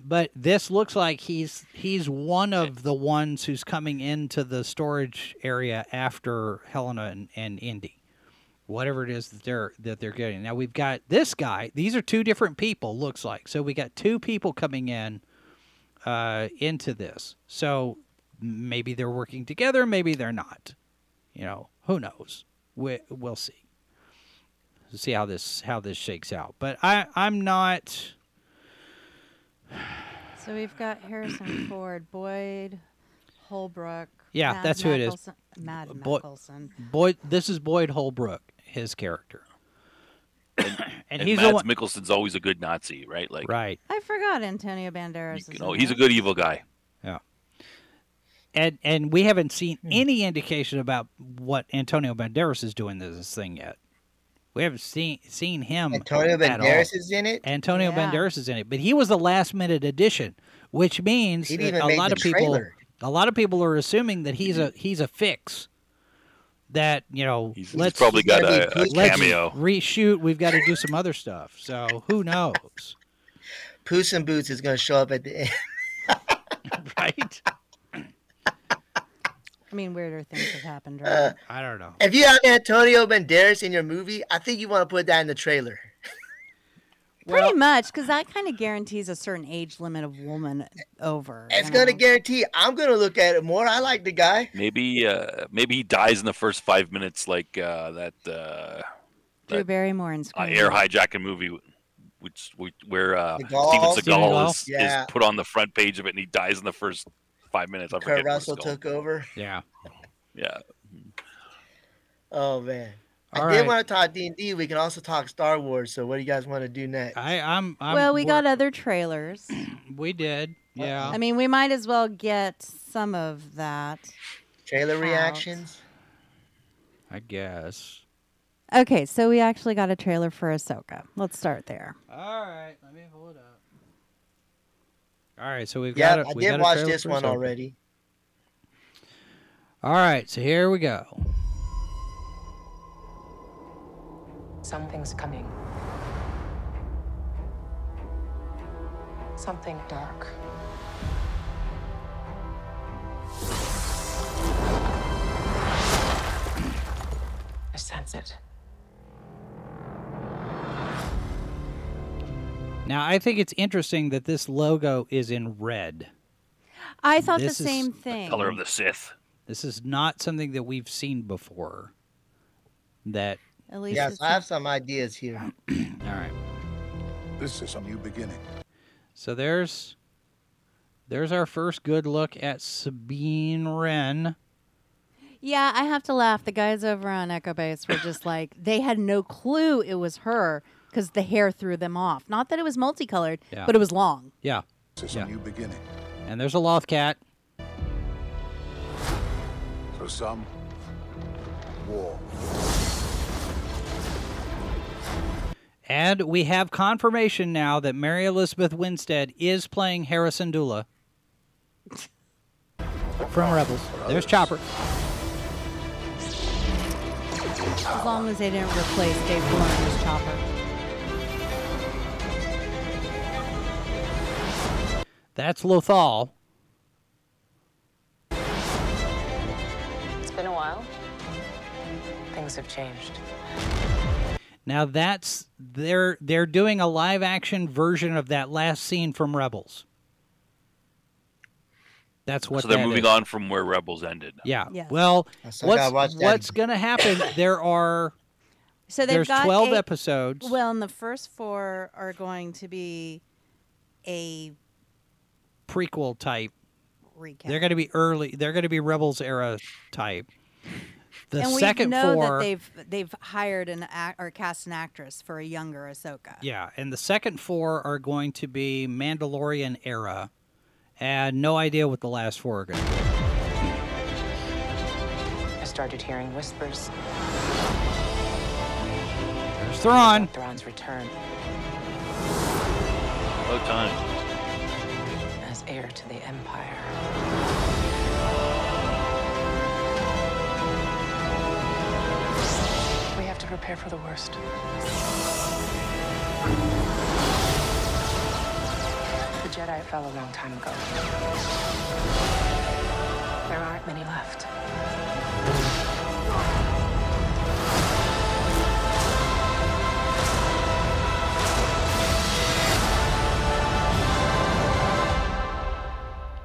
But this looks like he's one of the ones who's coming into the storage area after Helena and Indy. Whatever it is that they're getting. Now we've got this guy. These are two different people, looks like. So we got two people coming in into this. So maybe they're working together, maybe they're not. You know, who knows? We'll see. We'll see how this shakes out. But I'm not. So we've got Harrison Ford, Boyd Holbrook. Yeah, that's who it is. Mad Mickelson. Boyd. This is Boyd Holbrook, his character. And he's Mads Mickelson's always a good Nazi, right? Like, right. I forgot Antonio Banderas. He's a good evil guy. Yeah. And we haven't seen any indication about what Antonio Banderas is doing in this thing yet. We haven't seen him. Antonio Banderas is in it. Antonio Banderas is in it, but he was the last minute addition, which means that a lot of people, are assuming that he's a fix. That, you know, he's probably got a cameo. Reshoot. We've got to do some other stuff. So who knows? Puss in Boots is going to show up at the end, right? I mean, weirder things have happened, right? I don't know. If you have Antonio Banderas in your movie, I think you want to put that in the trailer. Pretty much, because that kind of guarantees a certain age limit of woman over. It's going to guarantee. I'm going to look at it more. I like the guy. Maybe maybe he dies in the first 5 minutes, like Drew Barrymore in air hijacking movie, where Steven Seagal is put on the front page of it, and he dies in the first 5 minutes. Kurt Russell took over. Yeah. Yeah. Oh, man. I did want to talk D&D. We can also talk Star Wars. So what do you guys want to do next? Well, we got other trailers. We did. Yeah. I mean, we might as well get some of that. Trailer reactions? I guess. Okay, so we actually got a trailer for Ahsoka. Let's start there. All right. Let me hold up. All right, so we've got a trailer. I did watch this one already. All right, so here we go. Something's coming. Something dark. I sense it. Now, I think it's interesting that this logo is in red. I thought the same thing. The color of the Sith. This is not something that we've seen before. That. At least I have some ideas here. All right. This is a new beginning. So there's our first good look at Sabine Wren. Yeah, I have to laugh. The guys over on Echo Base were just like, they had no clue it was her. Because the hair threw them off. Not that it was multicolored, but it was long. Yeah. This is a new beginning. And there's a Lothcat. For some, war. And we have confirmation now that Mary Elizabeth Winstead is playing Harrison Dula from Rebels. There's Chopper. As long as they didn't replace Dave Filoni's Chopper. That's Lothal. It's been a while. Things have changed. Now that's they're doing a live action version of that last scene from Rebels. That's what. So they're moving on from where Rebels ended. Yeah. Yes. Well, what's going to happen? There are there's 12 episodes. Well, and the first 4 are going to be a prequel type. Recap. They're going to be early. They're going to be Rebels era type. The and second 4. And we know that they've hired or cast an actress for a younger Ahsoka. Yeah, and the second 4 are going to be Mandalorian era, and no idea what the last 4 are going to be. I started hearing whispers. There's Thrawn. Thrawn's return. Low time. Heir to the Empire. We have to prepare for the worst. The Jedi fell a long time ago. There aren't many left.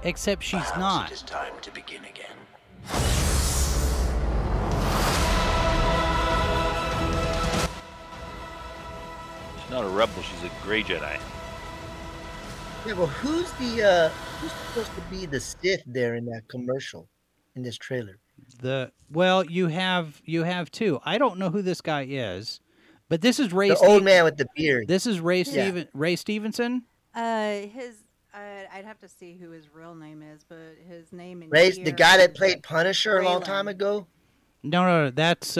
Except she's not. It is time to begin again. She's not a rebel. She's a gray Jedi. Yeah, well, who's supposed to be the Sith there in that commercial, in this trailer? Well, you have two. I don't know who this guy is, but this is Ray. The old man with the beard. This is Ray Stevenson. I'd have to see who his real name is, but his name in Ray's the guy that played Punisher a long time ago. No, that's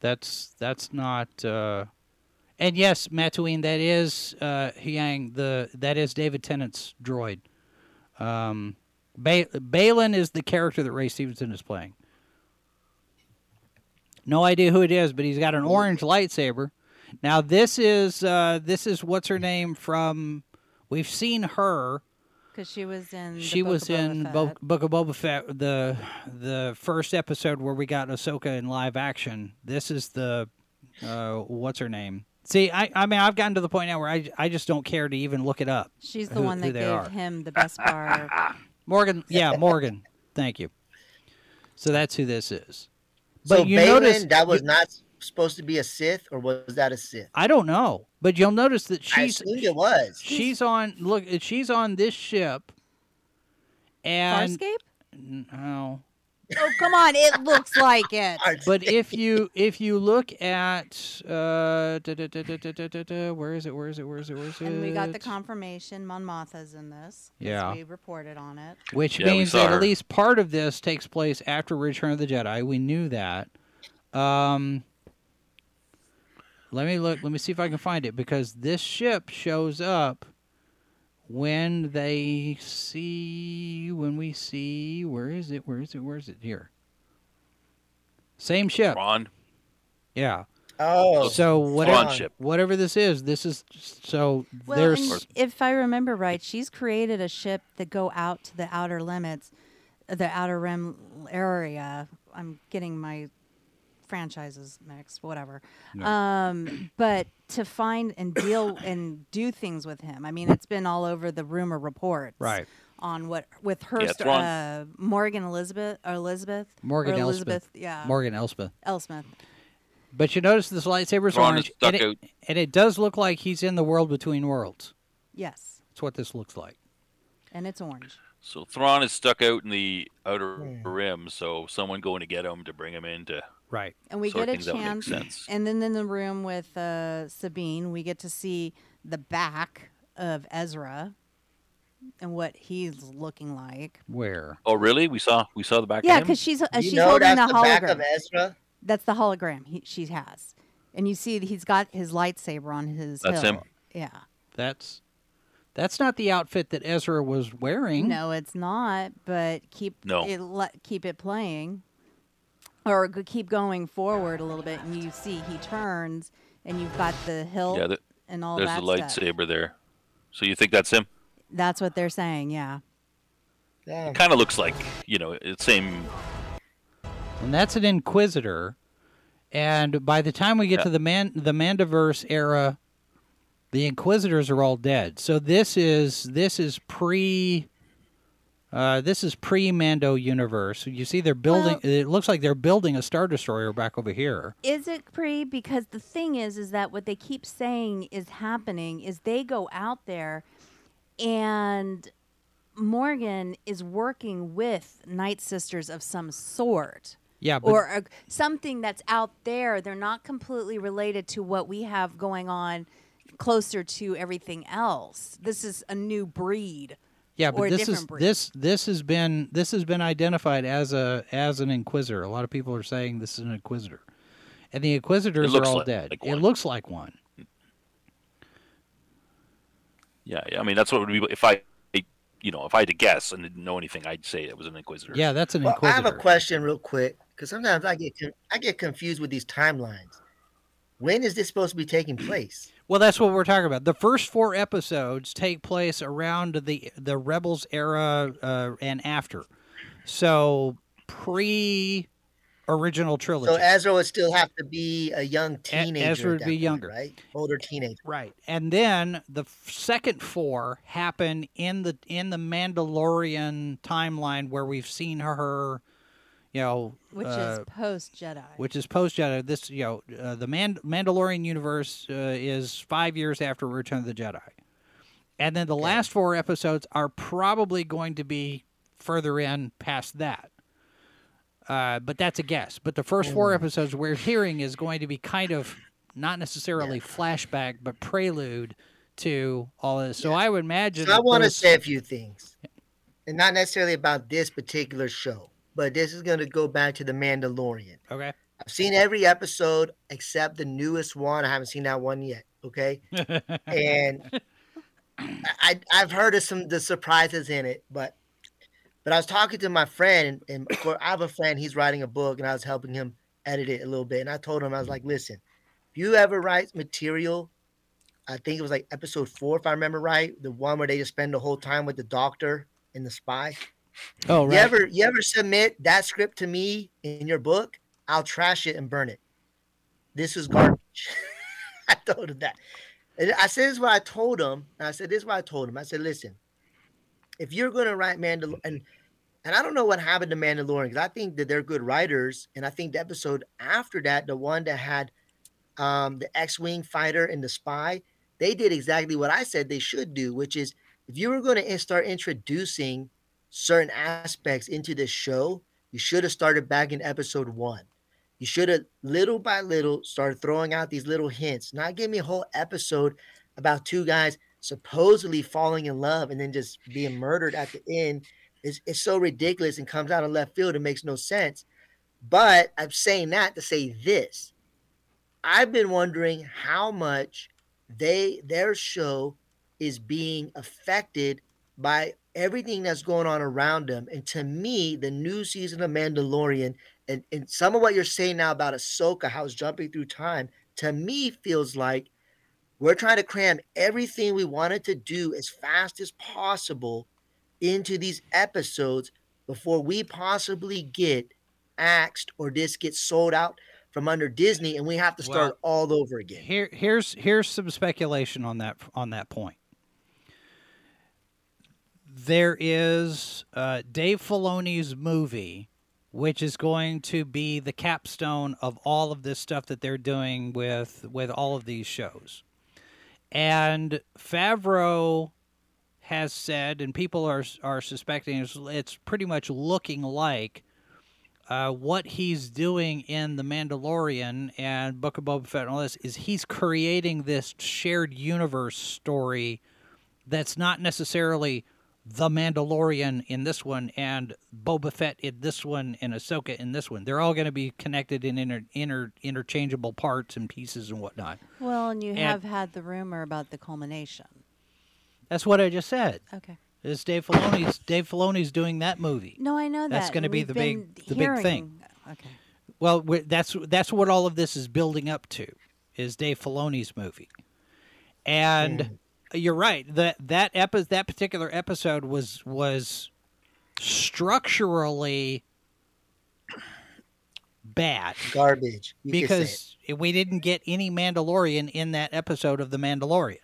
That's not. And yes, Matooine. That is Hyang. That is David Tennant's droid. Balin is the character that Ray Stevenson is playing. No idea who it is, but he's got an orange lightsaber. Now this is what's her name from. We've seen her. Because she was in. She was in Book of Boba Fett, the first episode where we got Ahsoka in live action. This is the what's her name? See, I mean, I've gotten to the point now where I just don't care to even look it up. She's the one that gave him the best bar. Morgan, yeah, Morgan. Thank you. So that's who this is. But so you Balin, notice that was not supposed to be a Sith, or was that a Sith? I don't know, but you'll notice that she's. I assumed it was. She's on. Look, she's on this ship. And Farscape? No. Oh come on! It looks like it. But if you look at where is it? Where is it? Where is it? Where is it? And we got the confirmation Mon Mothma's in this. Yeah, we reported on it. Which means that at least part of this takes place after Return of the Jedi. We knew that. Let me look. Let me see if I can find it because this ship shows up. When they see, when we see, where is it? Where is it? Where is it? Here. Same ship. Thrawn. Yeah. Oh. So whatever this is so well, there's. If I remember right, she's created a ship that go out to the outer limits, the outer rim area. I'm getting my franchises mixed, whatever. No. But to find and deal and do things with him. I mean, it's been all over the rumor reports, right? On what with her, yeah, Morgan Elspeth. But you notice this lightsaber's orange, and it does look like he's in the world between worlds. Yes, that's what this looks like, and it's orange. So Thrawn is stuck out in the outer rim, so someone going to get him to bring him into. Right. And we get a chance, and then in the room with Sabine, we get to see the back of Ezra and what he's looking like. Where? Oh, really? We saw the back. Yeah, because she's holding the hologram. Back of Ezra? That's the hologram she has, and you see he's got his lightsaber on his. That's hill. Him. Yeah. That's not the outfit that Ezra was wearing. No, it's not. But keep it playing. Or keep going forward a little bit, and you see he turns, and you've got the hilt and all that stuff. There's the lightsaber there. So you think that's him? That's what they're saying, yeah. It kind of looks like, you know, it's same. And that's an Inquisitor. And by the time we get to the Mandoverse era, the Inquisitors are all dead. So this is pre-Mando universe. You see they're building, well, it looks like they're building a Star Destroyer back over here. Is it pre? Because the thing is that what they keep saying is happening is they go out there and Morgan is working with Night Sisters of some sort. Yeah, but or something that's out there. They're not completely related to what we have going on closer to everything else. This is a new breed. Yeah, but this has been identified as an Inquisitor. A lot of people are saying this is an Inquisitor, and the Inquisitors are all dead. It looks like one. Yeah, I mean that's what would be if I, you know, if I had to guess and didn't know anything, I'd say it was an Inquisitor. Yeah, that's an Inquisitor. I have a question real quick because sometimes I get confused with these timelines. When is this supposed to be taking place? Well, that's what we're talking about. The first 4 episodes take place around the Rebels era and after. So pre-original trilogy. So Ezra would still have to be a young teenager. Ezra would be younger. Right? Older teenager. Right. And then the second 4 happen in the Mandalorian timeline where we've seen her, you know, which is post Jedi. Which is post Jedi. This, you know, the Mandalorian universe is 5 years after Return of the Jedi, and then the last 4 episodes are probably going to be further in past that. But that's a guess. But the first 4 episodes we're hearing is going to be kind of not necessarily flashback, but prelude to all this. So I would imagine. So I want to say a few things, and not necessarily about this particular show. But this is going to go back to The Mandalorian. Okay. I've seen every episode except the newest one. I haven't seen that one yet. Okay. And I've heard of some of the surprises in it, but I was talking to my friend, and of course, I have a friend, he's writing a book, and I was helping him edit it a little bit. And I told him, I was like, listen, if you ever write material, I think it was like episode 4, if I remember right, the one where they just spend the whole time with the doctor and the spy. Oh, right. You ever submit that script to me in your book, I'll trash it and burn it. This is garbage. I told him that. And I said, this is what I told him. And I said, this is what I told him. I said, listen, if you're going to write Mandalorian, and I don't know what happened to Mandalorian, because I think that they're good writers. And I think the episode after that, the one that had the X-Wing fighter and the spy, they did exactly what I said they should do, which is if you were going to start introducing certain aspects into this show, you should have started back in episode 1. You should have, little by little, started throwing out these little hints. Not give me a whole episode about 2 guys supposedly falling in love and then just being murdered at the end. It's so ridiculous and comes out of left field. It makes no sense. But I'm saying that to say this. I've been wondering how much their show is being affected by everything that's going on around them. And to me, the new season of Mandalorian and some of what you're saying now about Ahsoka, how it's jumping through time, to me feels like we're trying to cram everything we wanted to do as fast as possible into these episodes before we possibly get axed or this gets sold out from under Disney and we have to start all over again. Here's some speculation on that point. There is Dave Filoni's movie, which is going to be the capstone of all of this stuff that they're doing with all of these shows. And Favreau has said, and people are suspecting, it's pretty much looking like what he's doing in The Mandalorian and Book of Boba Fett and all this is he's creating this shared universe story that's not necessarily The Mandalorian in this one and Boba Fett in this one and Ahsoka in this one. They're all going to be connected in interchangeable parts and pieces and whatnot. Well, and you have had the rumor about the culmination. That's what I just said. Okay. It's Dave Filoni's doing that movie. No, I know that. That's going to be the big thing. Okay. Well, that's what all of this is building up to is Dave Filoni's movie. And you're right. That particular episode was structurally bad. Garbage. Because we didn't get any Mandalorian in that episode of The Mandalorian.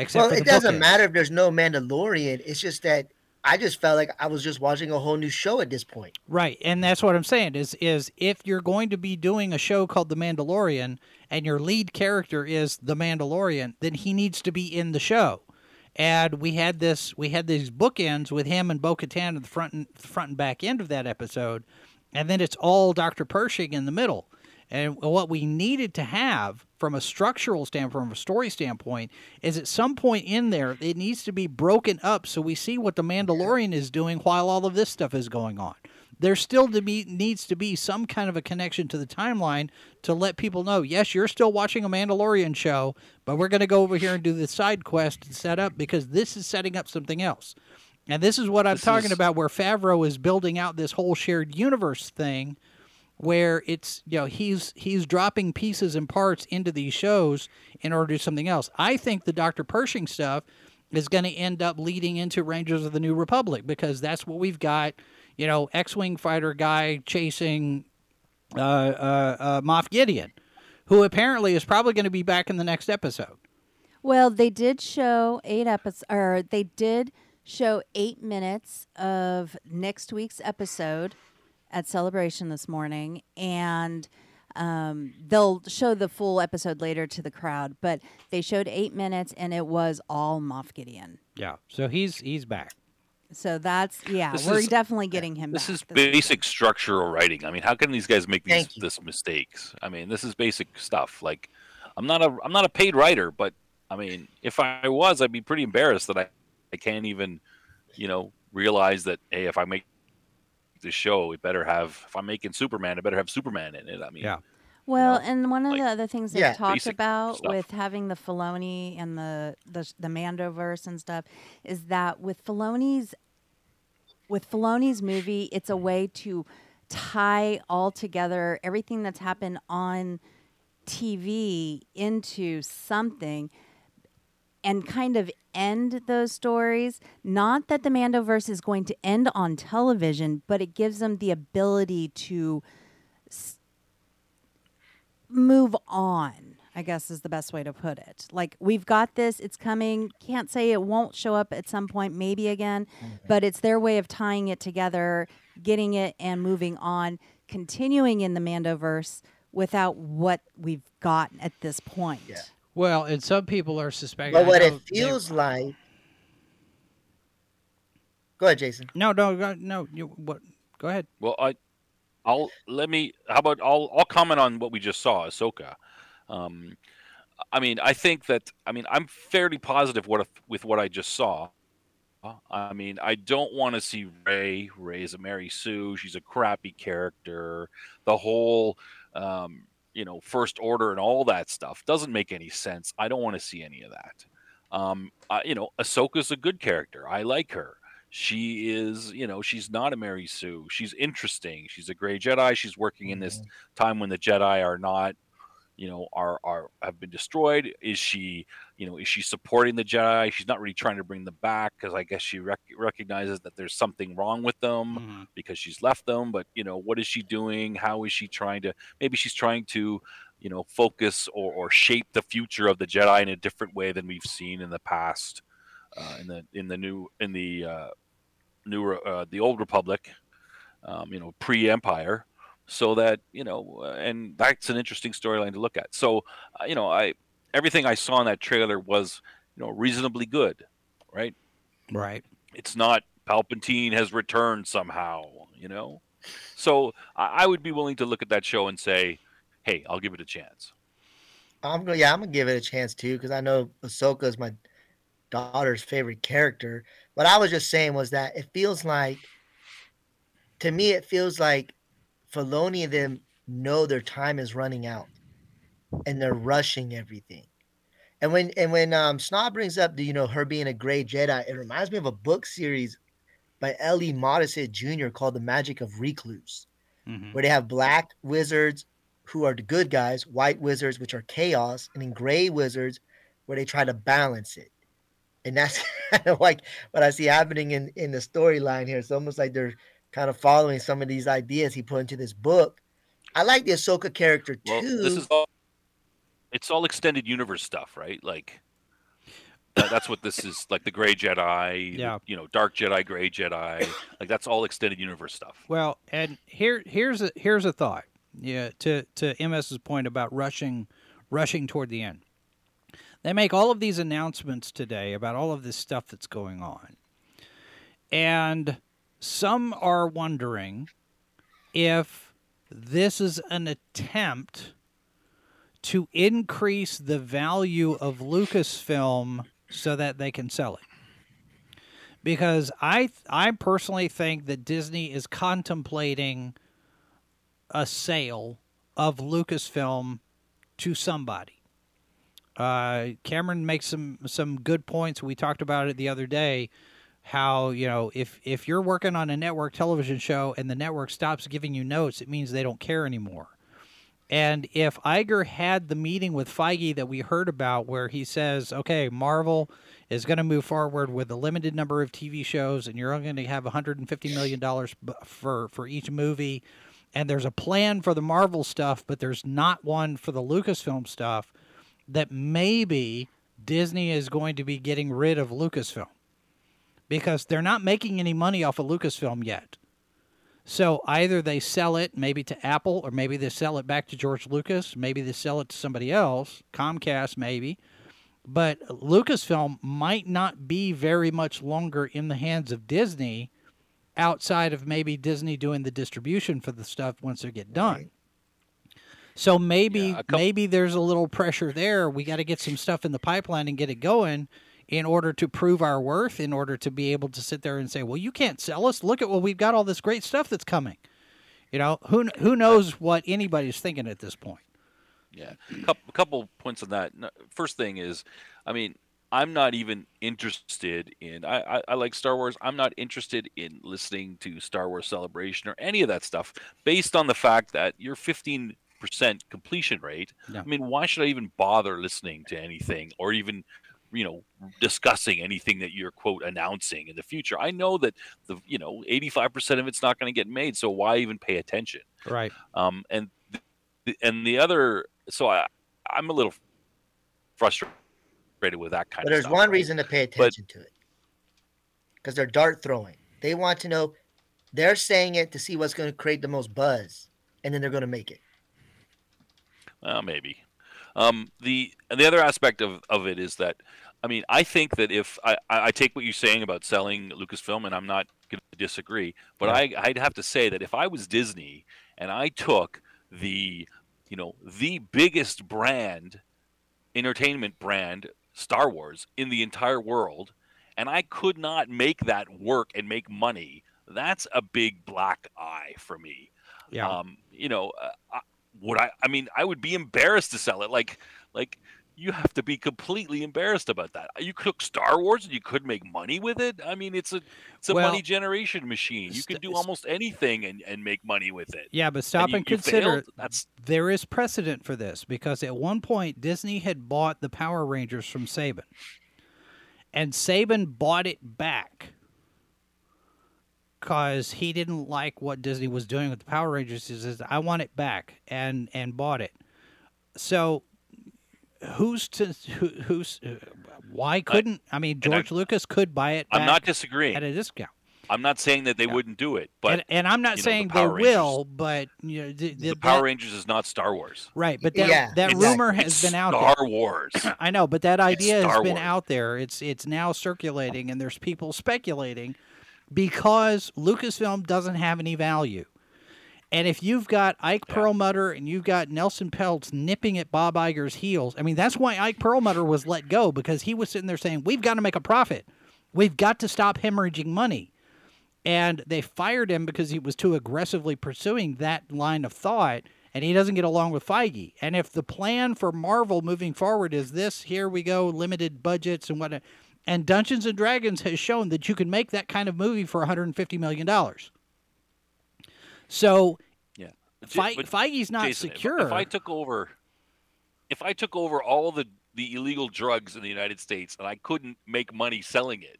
Except well, it doesn't matter if there's no Mandalorian. It's just that I just felt like I was just watching a whole new show at this point. Right, and that's what I'm saying is if you're going to be doing a show called The Mandalorian and your lead character is The Mandalorian, then he needs to be in the show. And we had these bookends with him and Bo-Katan at the front and back end of that episode, and then it's all Dr. Pershing in the middle. And what we needed to have from a structural standpoint, from a story standpoint, is at some point in there, it needs to be broken up so we see what the Mandalorian is doing while all of this stuff is going on. There still needs to be some kind of a connection to the timeline to let people know, yes, you're still watching a Mandalorian show, but we're going to go over here and do the side quest and set up because this is setting up something else. And this is what I'm talking about where Favreau is building out this whole shared universe thing where it's, you know, he's dropping pieces and parts into these shows in order to do something else. I think the Dr. Pershing stuff is going to end up leading into Rangers of the New Republic because that's what we've got, you know, X-Wing fighter guy chasing Moff Gideon, who apparently is probably going to be back in the next episode. Well, they did show 8 episodes, or they did show 8 minutes of next week's episode at Celebration this morning, and they'll show the full episode later to the crowd, but they showed 8 minutes and it was all Moff Gideon. Yeah, so he's back. So that's, yeah, we're definitely getting him back. This is basic structural writing. I mean, how can these guys make these mistakes? I mean, this is basic stuff. Like, I'm not a paid writer, but I mean, if I was, I'd be pretty embarrassed that I can't even, you know, realize that, hey, if I make the show, it better have, if I'm making Superman, it better have Superman in it. I mean, yeah. Well, you know, and one of the other things they've talked about with having the Filoni and the Mandoverse and stuff is that with Filoni's movie, it's a way to tie all together everything that's happened on TV into something and kind of end those stories. Not that the Mandoverse is going to end on television, but it gives them the ability to move on, I guess is the best way to put it. Like, we've got this, it's coming, can't say it won't show up at some point, maybe again, but it's their way of tying it together, getting it and moving on, continuing in the Mandoverse without what we've got at this point. Yeah. Well, and some people are suspecting. But what it feels like. Go ahead, Jason. No. Go ahead. Well, I'll comment on what we just saw, Ahsoka. I mean, I think that, I mean, I'm fairly positive with what I just saw. I mean, I don't want to see Rey. Rey's a Mary Sue. She's a crappy character. The whole. You know, First Order and all that stuff doesn't make any sense. I don't want to see any of that. You know, Ahsoka's a good character. I like her. She is, you know, she's not a Mary Sue. She's interesting. She's a gray Jedi. She's working in this time when the Jedi are not, you know, have been destroyed. Is she, you know, is she supporting the Jedi? She's not really trying to bring them back because I guess she recognizes that there's something wrong with them because she's left them. But, you know, what is she doing? How is she trying to, maybe she's trying to, you know, focus or shape the future of the Jedi in a different way than we've seen in the past, in the Old Republic, you know, pre-Empire. So that, you know, and that's an interesting storyline to look at. So, you know, everything I saw in that trailer was, you know, reasonably good, right? Right. It's not Palpatine has returned somehow, you know? So I would be willing to look at that show and say, hey, I'll give it a chance. I'm going to give it a chance too, because I know Ahsoka is my daughter's favorite character. What I was just saying was that it feels like, to me, it feels like Filoni and them know their time is running out, and they're rushing everything. And when Snob brings up, you know, her being a gray Jedi, it reminds me of a book series by L.E. Modisett Jr. called "The Magic of Recluse," where they have black wizards who are the good guys, white wizards which are chaos, and then gray wizards where they try to balance it. And that's kind of like what I see happening in the storyline here. It's almost like they're kind of following some of these ideas he put into this book. I like the Ahsoka character too. Well, this is all extended universe stuff, right? Like that's what this is, like the gray Jedi, you know, dark Jedi, gray Jedi. Like that's all extended universe stuff. Well, and here's a thought. Yeah, to MS's point about rushing toward the end. They make all of these announcements today about all of this stuff that's going on. And some are wondering if this is an attempt to increase the value of Lucasfilm so that they can sell it. Because I personally think that Disney is contemplating a sale of Lucasfilm to somebody. Cameron makes some good points. We talked about it the other day. How, you know, if you're working on a network television show and the network stops giving you notes, it means they don't care anymore. And if Iger had the meeting with Feige that we heard about where he says, okay, Marvel is going to move forward with a limited number of TV shows and you're only going to have $150 million for each movie, and there's a plan for the Marvel stuff, but there's not one for the Lucasfilm stuff, that maybe Disney is going to be getting rid of Lucasfilm. Because they're not making any money off of Lucasfilm yet. So either they sell it maybe to Apple, or maybe they sell it back to George Lucas. Maybe they sell it to somebody else, Comcast maybe. But Lucasfilm might not be very much longer in the hands of Disney outside of maybe Disney doing the distribution for the stuff once they get done. So maybe there's a little pressure there. We got to get some stuff in the pipeline and get it going. in order to prove our worth, in order to be able to sit there and say, well, you can't sell us. Look at, well, we've got all this great stuff that's coming. You know, who knows what anybody's thinking at this point? Yeah, a couple points on that. First thing is, I mean, I'm not even interested in, I like Star Wars. I'm not interested in listening to Star Wars Celebration or any of that stuff based on the fact that you're 15% completion rate. No. I mean, why should I even bother listening to anything or even, you know, discussing anything that you're, quote, announcing in the future? I know that, the you know, 85% of it's not going to get made. So why even pay attention? Right. And the other, so I'm a little frustrated with that kind of stuff. But there's one reason to pay attention to it, because they're dart throwing. They want to know, they're saying it to see what's going to create the most buzz, and then they're going to make it. Maybe. The other aspect of it is that, I mean, I think that if I take what you're saying about selling Lucasfilm, and I'm not going to disagree, but yeah. I'd have to say that if I was Disney and I took the, you know, the biggest brand, entertainment brand, Star Wars, in the entire world, and I could not make that work and make money, that's a big black eye for me. Yeah. You know, I mean, I would be embarrassed to sell it. Like you have to be completely embarrassed about that. You took Star Wars and you could make money with it. I mean, it's a money generation machine. You could do almost anything and make money with it. Yeah, but stop and consider, there is precedent for this, because at one point Disney had bought the Power Rangers from Saban, and Saban bought it back because he didn't like what Disney was doing with the Power Rangers. He says, "I want it back," and bought it. So. Why couldn't George Lucas could buy it back. I'm not disagreeing at a discount. I'm not saying that they wouldn't do it, but and I'm not saying they will, but you know, the Power Rangers is not Star Wars, right? But that rumor has been out there. Star Wars, I know, but that idea has been out there. It's now circulating, and there's people speculating because Lucasfilm doesn't have any value. And if you've got Ike Perlmutter and you've got Nelson Peltz nipping at Bob Iger's heels, I mean, that's why Ike Perlmutter was let go, because he was sitting there saying, we've got to make a profit. We've got to stop hemorrhaging money. And they fired him because he was too aggressively pursuing that line of thought, and he doesn't get along with Feige. And if the plan for Marvel moving forward is this, here we go, limited budgets and whatnot, and Dungeons & Dragons has shown that you can make that kind of movie for $150 million. So, yeah, Feige's not Jason, secure. If I took over all the illegal drugs in the United States and I couldn't make money selling it,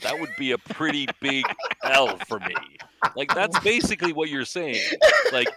that would be a pretty big L for me. Like, that's basically what you're saying. Like,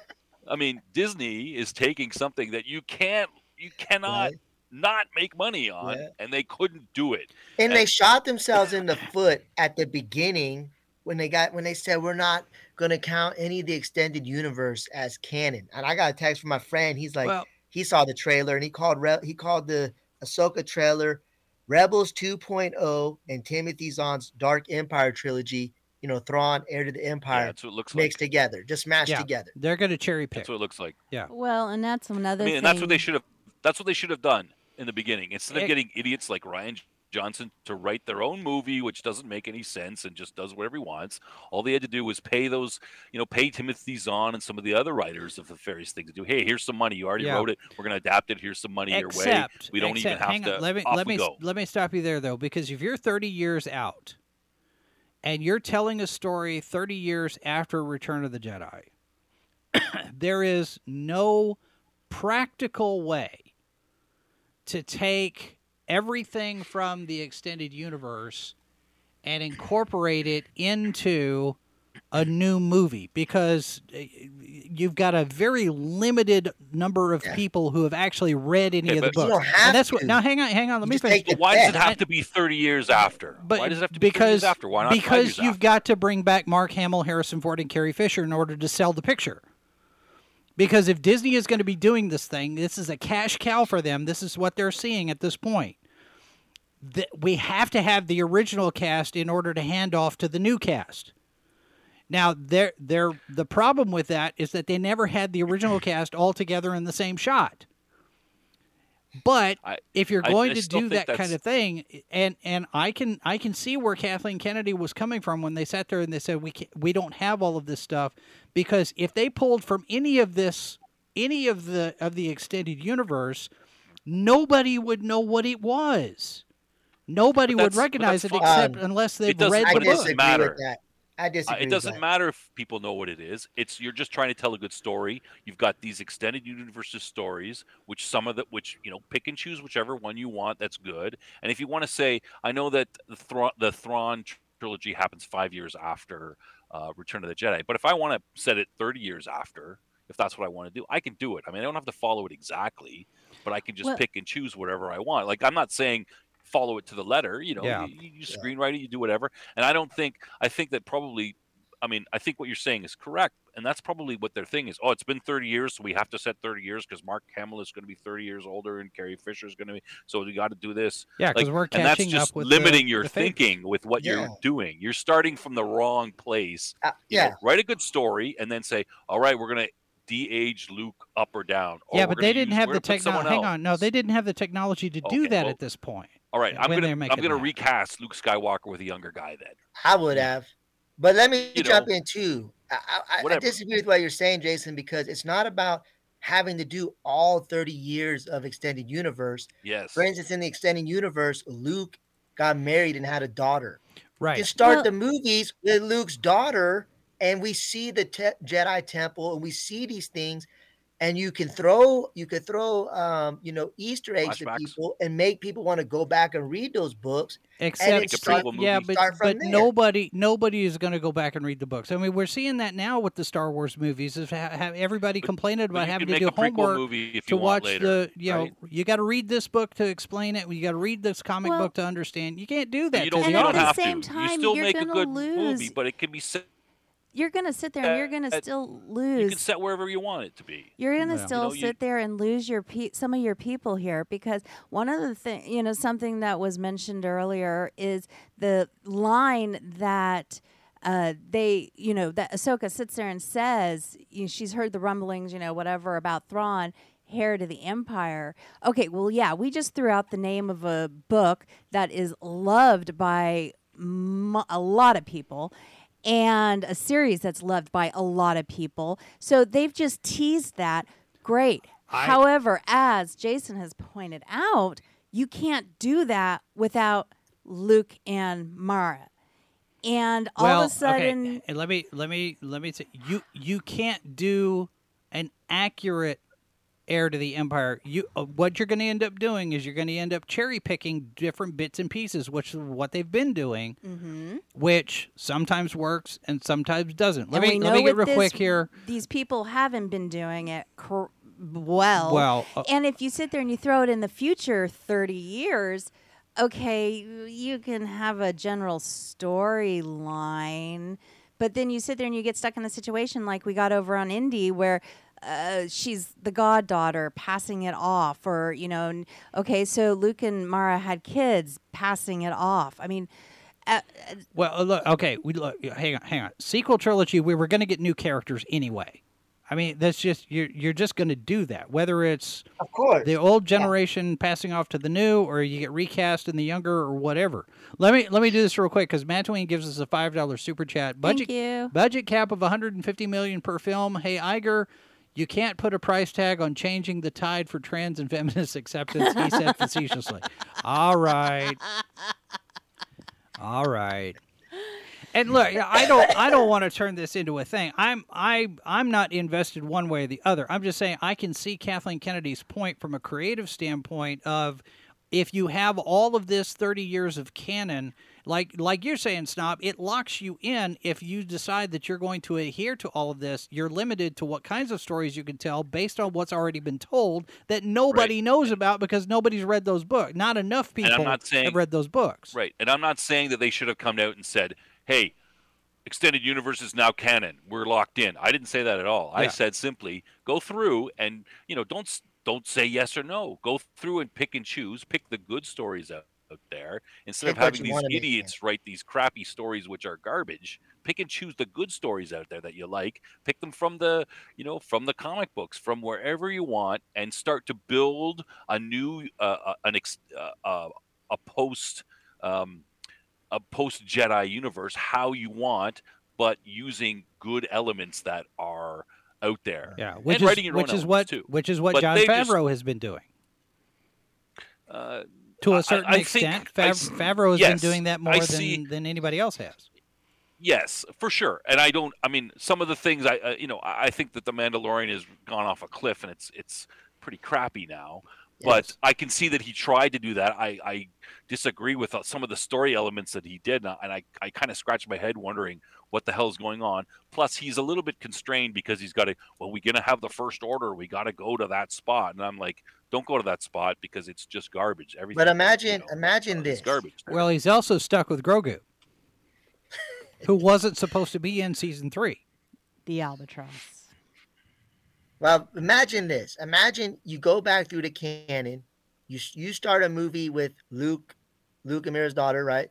I mean, Disney is taking something that you cannot not make money on, and they couldn't do it. And they shot themselves in the foot at the beginning. When they said we're not going to count any of the extended universe as canon, and I got a text from my friend. He's like, he saw the trailer and he called the Ahsoka trailer, Rebels 2.0, and Timothy Zahn's Dark Empire trilogy. You know, Thrawn, Heir to the Empire. Yeah, that's what it looks mixed like. Together, just smashed together. They're going to cherry pick. That's what it looks like. Yeah. Well, and that's another. I mean, and that's what they should have. That's what they should have done in the beginning, instead of getting idiots like Ryan Johnson to write their own movie, which doesn't make any sense and just does whatever he wants. All they had to do was pay those, you know, pay Timothy Zahn and some of the other writers of the various things to do. Hey, here's some money. You already wrote it. We're going to adapt it. Here's some money your way. We don't even have to. Let me stop you there though, because if you're 30 years out and you're telling a story 30 years after Return of the Jedi, there is no practical way to take everything from the extended universe and incorporate it into a new movie, because you've got a very limited number of people who have actually read any of the books. Now, hang on. Let me finish. But why does it have to be 30 years after? Why does it have to be 30 years after? Why not? Because you've got to bring back Mark Hamill, Harrison Ford, and Carrie Fisher in order to sell the picture. Because if Disney is going to be doing this thing, this is a cash cow for them. This is what they're seeing at this point. We have to have the original cast in order to hand off to the new cast. Now, the problem with that is that they never had the original cast all together in the same shot. But if you're going to do that kind of thing, and I can see where Kathleen Kennedy was coming from when they sat there and they said we don't have all of this stuff, because if they pulled from any of this, any of the extended universe, nobody would know what it was. Nobody would recognize it except unless they've read the book. It doesn't matter. I disagree. It doesn't matter if people know what it is. It's you're just trying to tell a good story. You've got these extended universe stories, which some of the you know, pick and choose whichever one you want. That's good. And if you want to say, I know that the Thrawn trilogy happens 5 years after Return of the Jedi, but if I want to set it 30 years after, if that's what I want to do, I can do it. I mean, I don't have to follow it exactly, but I can just pick and choose whatever I want. Like, I'm not saying follow it to the letter, you know. Yeah. You screenwrite it, you do whatever. And I think that probably, I mean, I think what you're saying is correct, and that's probably what their thing is. Oh, it's been 30 years, so we have to set 30 years because Mark Hamill is going to be 30 years older, and Carrie Fisher is going to be. So we got to do this. Yeah, because we're catching up. And that's just up with limiting your thinking with what you're doing. You're starting from the wrong place. You know, write a good story, and then say, all right, we're going to de-age Luke up or down. Yeah, but they didn't have the technology. Hang on, no, they didn't have the technology to do that at this point. All right, I'm gonna recast Luke Skywalker with a younger guy then. I would have, but let me jump in too. I disagree with what you're saying, Jason, because it's not about having to do all 30 years of extended universe. Yes. For instance, in the extended universe, Luke got married and had a daughter. Right. Just start the movies with Luke's daughter, and we see the Jedi Temple, and we see these things. And you could throw, you know, Easter eggs at people and make people want to go back and read those books. Except, but nobody is going to go back and read the books. I mean, we're seeing that now with the Star Wars movies. Is everybody complaining about having to do homework to watch the, you know, you got to read this book to explain it. You got to read this comic book to understand. You can't do that. You don't have to. You still make a good movie, but it can be set. You're going to sit there and you're going to still lose. You can set wherever you want it to be. You're going to still sit there and lose your some of your people here, because one of the things, you know, something that was mentioned earlier is the line that they, you know, that Ahsoka sits there and says, you know, she's heard the rumblings, you know, whatever about Thrawn, Heir to the Empire. Okay, well, yeah, we just threw out the name of a book that is loved by a lot of people, and a series that's loved by a lot of people. So they've just teased that. Great. However, as Jason has pointed out, you can't do that without Luke and Mara. And all of a sudden, okay. let me say, you can't do an accurate Heir to the Empire. What you're going to end up doing is you're going to end up cherry picking different bits and pieces, which is what they've been doing, which sometimes works and sometimes doesn't. Let me get real quick here. These people haven't been doing it and if you sit there and you throw it in the future 30 years, okay, you can have a general storyline, but then you sit there and you get stuck in the situation like we got over on Indy where she's the goddaughter passing it off, or, you know, okay, so Luke and Mara had kids, passing it off. I mean, look, okay, hang on. Sequel trilogy, we were going to get new characters anyway. I mean, that's just you're just going to do that, whether it's of course the old generation passing off to the new, or you get recast in the younger, or whatever. Let me do this real quick because Matween gives us a $5 super chat. Budget cap of $150 million per film. Hey, Iger, you can't put a price tag on changing the tide for trans and feminist acceptance, he said facetiously. All right. And look, I don't want to turn this into a thing. I'm not invested one way or the other. I'm just saying I can see Kathleen Kennedy's point from a creative standpoint of, if you have all of this 30 years of canon, like you're saying, Snob, it locks you in. If you decide that you're going to adhere to all of this, you're limited to what kinds of stories you can tell based on what's already been told that nobody knows about because nobody's read those books. Not enough people have read those books. Right, and I'm not saying that they should have come out and said, hey, extended universe is now canon. We're locked in. I didn't say that at all. Yeah. I said simply go through and, you know, don't say yes or no. Go through and pick and choose. Pick the good stories out out there. Instead of having these idiots write these crappy stories which are garbage, pick and choose the good stories out there that you like. Pick them from the, you know, from the comic books, from wherever you want, and start to build a new post Jedi universe how you want, but using good elements that are out there. Yeah, which is what Jon Favreau has been doing. To a certain extent, Favreau has been doing that more than anybody else has. Yes, for sure. And I don't. I mean, some of the things I think that The Mandalorian has gone off a cliff, and it's pretty crappy now. Yes. But I can see that he tried to do that. I disagree with some of the story elements that he did, and I kind of scratched my head wondering what the hell is going on. Plus, he's a little bit constrained because he's got to, well, we're going to have the First Order. We got to go to that spot. And I'm like, don't go to that spot because it's just garbage. Everything. But imagine this. Garbage. Well, he's also stuck with Grogu, who wasn't supposed to be in Season 3. The albatross. Well, imagine this. Imagine you go back through the canon. You start a movie with Luke Amira's daughter, right?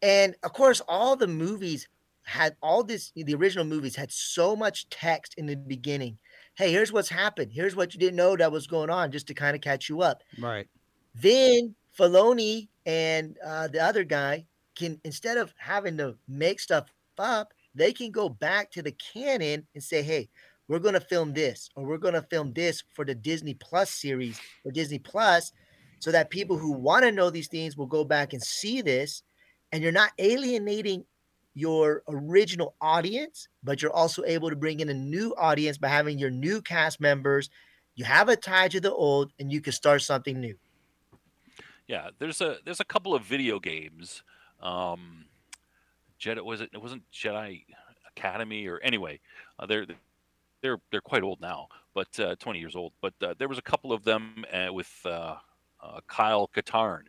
And of course, all the movies had all this. The original movies had so much text in the beginning. Hey, here's what's happened. Here's what you didn't know that was going on, just to kind of catch you up. Right. Then Filoni and the other guy can, instead of having to make stuff up, they can go back to the canon and say, hey, we're going to film this, or we're going to film this for the Disney Plus series or Disney Plus, so that people who want to know these things will go back and see this. And you're not alienating your original audience, but you're also able to bring in a new audience by having your new cast members. You have a tie to the old, and you can start something new. Yeah, there's a couple of video games. It wasn't Jedi Academy or anyway. They're quite old now, but 20 years old. But there was a couple of them with Kyle Katarn,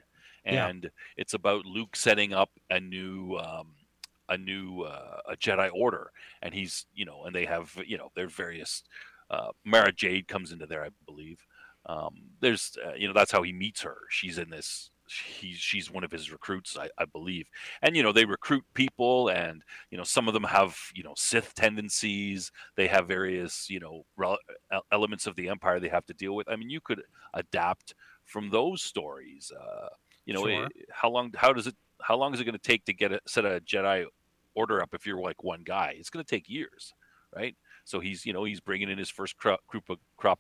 and it's about Luke setting up a new Jedi Order, and he's and they have there are various Mara Jade comes into there, I believe. There's that's how he meets her. She's in this. She's one of his recruits, I believe, and they recruit people, and some of them have Sith tendencies. They have various elements of the Empire they have to deal with. I mean, you could adapt from those stories. Sure. How long is it going to take to set a Jedi Order up if you're like one guy? It's going to take years, right? So he's bringing in his first crop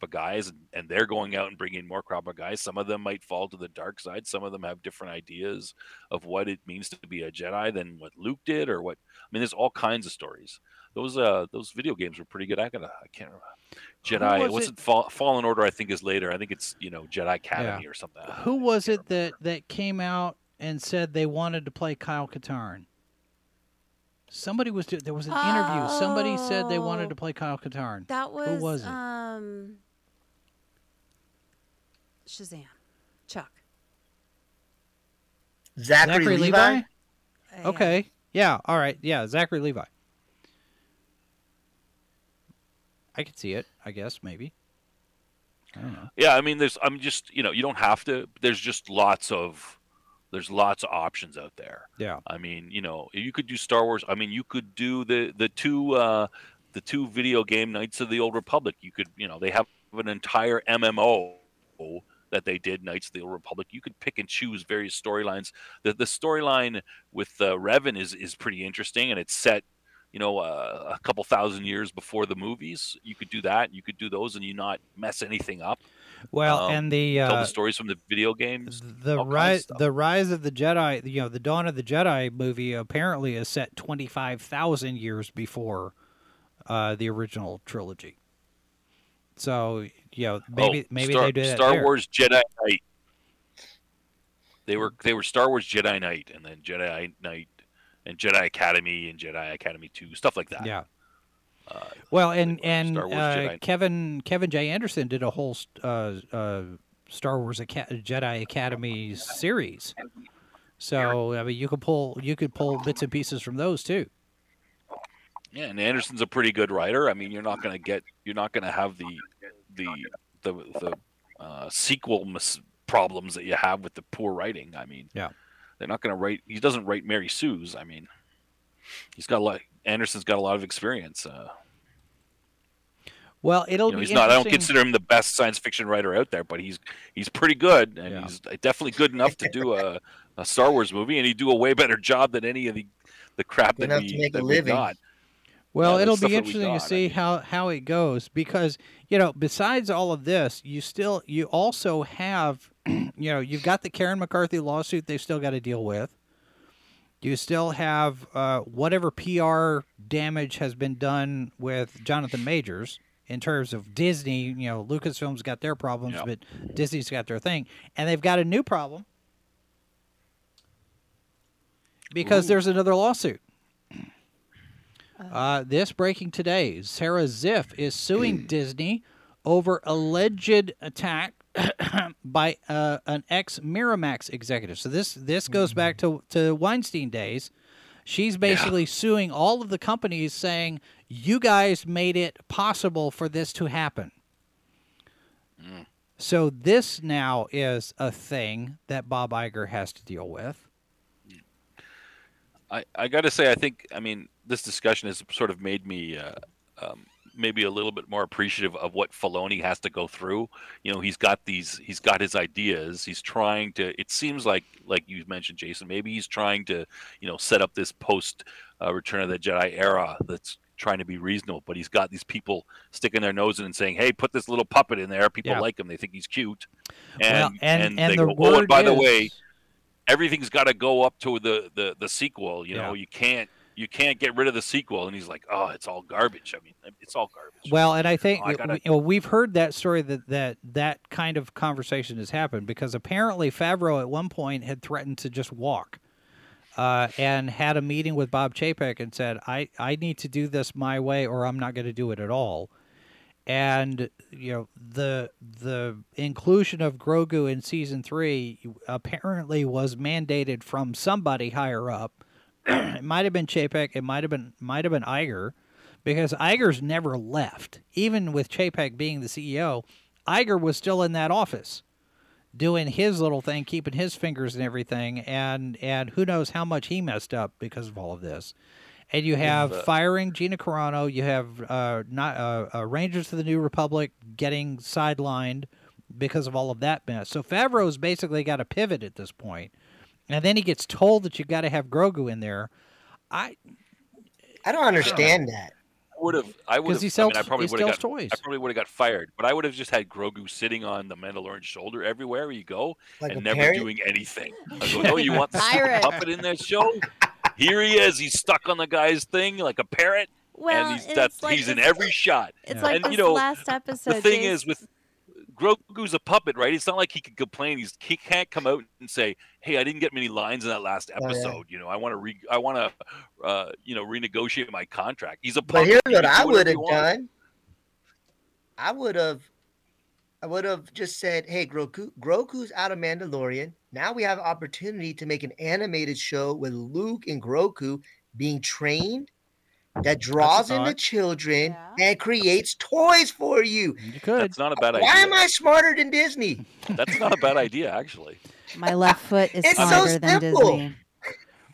of guys, and they're going out and bringing more crop of guys. Some of them might fall to the dark side. Some of them have different ideas of what it means to be a Jedi than what Luke did, or what there's all kinds of stories. Those video games were pretty good. I can't remember. Jedi. It wasn't Fallen Order. I think is later. I think it's Jedi Academy or something. Who was it that came out and said they wanted to play Kyle Katarn? Somebody was there was an interview. Somebody said they wanted to play Kyle Katarn. Who was it? Shazam, Chuck, Zachary Levi. Okay, yeah, all right, yeah, Zachary Levi. I could see it. I guess maybe. I don't know. Yeah, I'm just you don't have to. There's just lots of. There's lots of options out there. Yeah. You could do Star Wars. You could do the two video game Knights of the Old Republic. You could, they have an entire MMO that they did, Knights of the Old Republic. You could pick and choose various storylines. The storyline with Revan is pretty interesting, and it's set, a couple thousand years before the movies. You could do that. You could do those, and you not mess anything up. Well, and tell the stories from the video games. The Rise of the Jedi, the Dawn of the Jedi movie apparently is set 25,000 years before the original trilogy. So maybe they do that. Star Wars Jedi Knight. They were Star Wars Jedi Knight, and then Jedi Knight, and Jedi Academy, and Jedi Academy 2, stuff like that. Yeah. Well, and Kevin J. Anderson did a whole Star Wars Jedi Academy series, so you could pull bits and pieces from those too. Yeah, and Anderson's a pretty good writer. You're not gonna have the sequel problems that you have with the poor writing. I mean, yeah, they're not going to write. He doesn't write Mary Sue's. I mean, he's got a lot. Anderson's got a lot of experience. Well, it'll be. He's not. I don't consider him the best science fiction writer out there, but he's pretty good, and yeah. He's definitely good enough to do a Star Wars movie, and he'd do a way better job than any of the crap that we got. Well, yeah, it'll be interesting to see how it goes, because besides all of this, you also have you've got the Karen McCarthy lawsuit they've still got to deal with. You still have whatever PR damage has been done with Jonathan Majors in terms of Disney. Lucasfilm's got their problems, yep. But Disney's got their thing, and they've got a new problem because there's another lawsuit. This breaking today, Sarah Ziff is suing Disney over alleged attack by an ex-Miramax executive. So this goes back to Weinstein days. She's basically suing all of the companies saying, you guys made it possible for this to happen. Mm. So this now is a thing that Bob Iger has to deal with. I got to say, this discussion has sort of made me maybe a little bit more appreciative of what Filoni has to go through. He's got his ideas. He's trying to, it seems like you mentioned, Jason, maybe he's trying to, set up this post Return of the Jedi era that's trying to be reasonable, but he's got these people sticking their nose in and saying, hey, put this little puppet in there. People like him. They think he's cute. And they go, oh, and by the way, everything's got to go up to the sequel. You can't get rid of the sequel, and he's like, "Oh, it's all garbage." I mean, it's all garbage. Well, and I think we've heard that story that kind of conversation has happened, because apparently Favreau at one point had threatened to just walk, and had a meeting with Bob Chapek and said, "I need to do this my way, or I'm not going to do it at all." And the inclusion of Grogu in season 3 apparently was mandated from somebody higher up. It might have been Chapek. It might have been Iger, because Iger's never left. Even with Chapek being the CEO, Iger was still in that office, doing his little thing, keeping his fingers and everything. And who knows how much he messed up because of all of this. And you have firing Gina Carano. You have Rangers of the New Republic getting sidelined because of all of that mess. So Favreau's basically got to pivot at this point. And then he gets told that you've got to have Grogu in there. I don't understand that. I probably would have got fired, but I would have just had Grogu sitting on the Mandalorian's shoulder everywhere you go, like, and never doing anything. I go, oh, you want the puppet in that show? Here he is. He's stuck on the guy's thing like a parrot, well, and he's in every shot. It's like this last episode. The thing is with Grogu's a puppet, right? It's not like he can complain. He can't come out and say, "Hey, I didn't get many lines in that last episode." Oh, yeah. I want to renegotiate my contract. He's a puppet. But here's what I would have done. I would have just said, "Hey, Grogu's out of Mandalorian. Now we have an opportunity to make an animated show with Luke and Grogu being trained." That draws in the children and creates toys for you. You could. That's not a bad idea. Why am I smarter than Disney? That's not a bad idea, actually. My left foot is smarter than Disney.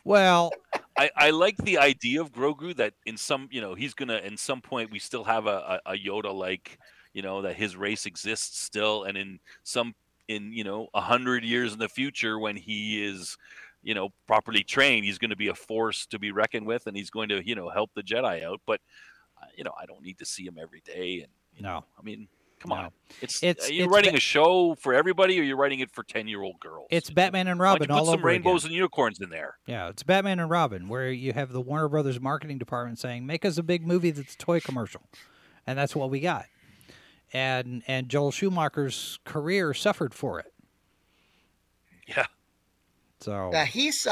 Well, I like the idea of Grogu, that in some, he's gonna, in some point we still have a Yoda, like, that his race exists still, and in some, 100 years in the future, when he is, properly trained, he's going to be a force to be reckoned with, and he's going to, help the Jedi out. But, I don't need to see him every day. And come on, are you writing a show for everybody, or you're writing it for 10-year-old girls? It's Batman and Robin. All over again. Put some rainbows and unicorns in there. Yeah, it's Batman and Robin, where you have the Warner Brothers marketing department saying, "Make us a big movie that's a toy commercial," and that's what we got. And Joel Schumacher's career suffered for it. Yeah. So his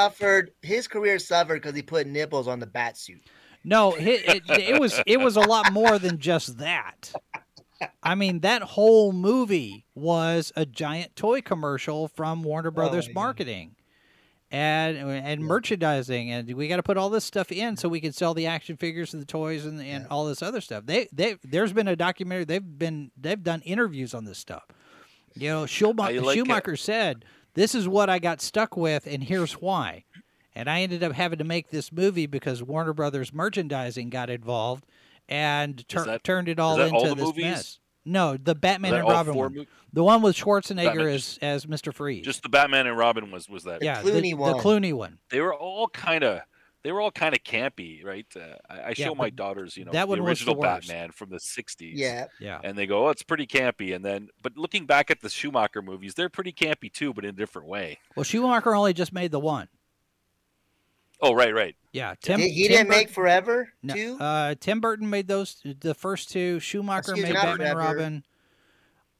career suffered because he put nipples on the bat suit. No, it was a lot more than just that. I mean, that whole movie was a giant toy commercial from Warner Brothers marketing and merchandising, and we got to put all this stuff in so we can sell the action figures and the toys and all this other stuff. There's been a documentary. They've done interviews on this stuff. You know, Schumacher said, this is what I got stuck with, and here's why. And I ended up having to make this movie because Warner Brothers merchandising got involved and turned it all into all this movies? Mess. No, the Batman and Robin one. The one with Schwarzenegger as Mr. Freeze. Just the Batman and Robin was that. Yeah, the Clooney one. They were all kind of campy, right? I show my daughters, you know, the original Batman from the 60s. Yeah. Yeah. And they go, oh, it's pretty campy. And then, but looking back at the Schumacher movies, they're pretty campy too, but in a different way. Well, Schumacher only just made the one. Oh, right. Yeah. Tim Burton didn't make Forever, too? Tim Burton made the first two. Schumacher made Batman and Robin.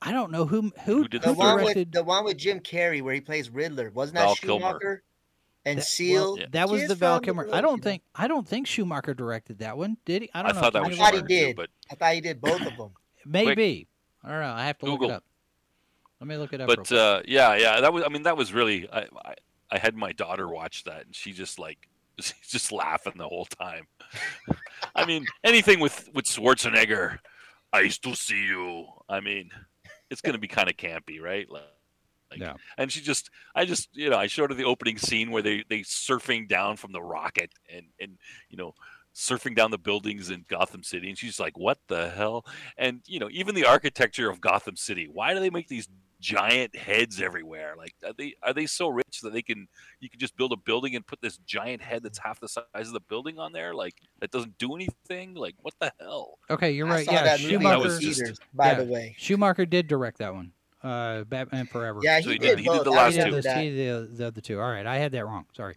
I don't know who did the one directed... with, the one with Jim Carrey where he plays Riddler. Wasn't that Val Schumacher? Kilmer. And Seal. Well, yeah. That was the Val Kilmer. I don't think Schumacher directed that one, did he? I don't know. I thought he did. But... I thought he did both of them. Maybe. I don't know. I have to Google. Look it up. Let me look it up. But yeah, that was. I mean, that was really. I had my daughter watch that, and she just like. She's just laughing the whole time. I mean, anything with Schwarzenegger, I still see you. I mean, it's going to be kind of campy, right? Like, yeah. And she just, you know, I showed her the opening scene where they surfing down from the rocket and, you know, surfing down the buildings in Gotham City. And she's like, what the hell? And, you know, even the architecture of Gotham City, why do they make these giant heads everywhere? Like, are they so rich that you can just build a building and put this giant head that's half the size of the building on there? Like, that doesn't do anything. Like, what the hell? Okay, you're right. Yeah, Schumacher. By the way, Schumacher did direct that one. Batman Forever. Yeah, he did the last two. He did the other two. All right, I had that wrong. Sorry.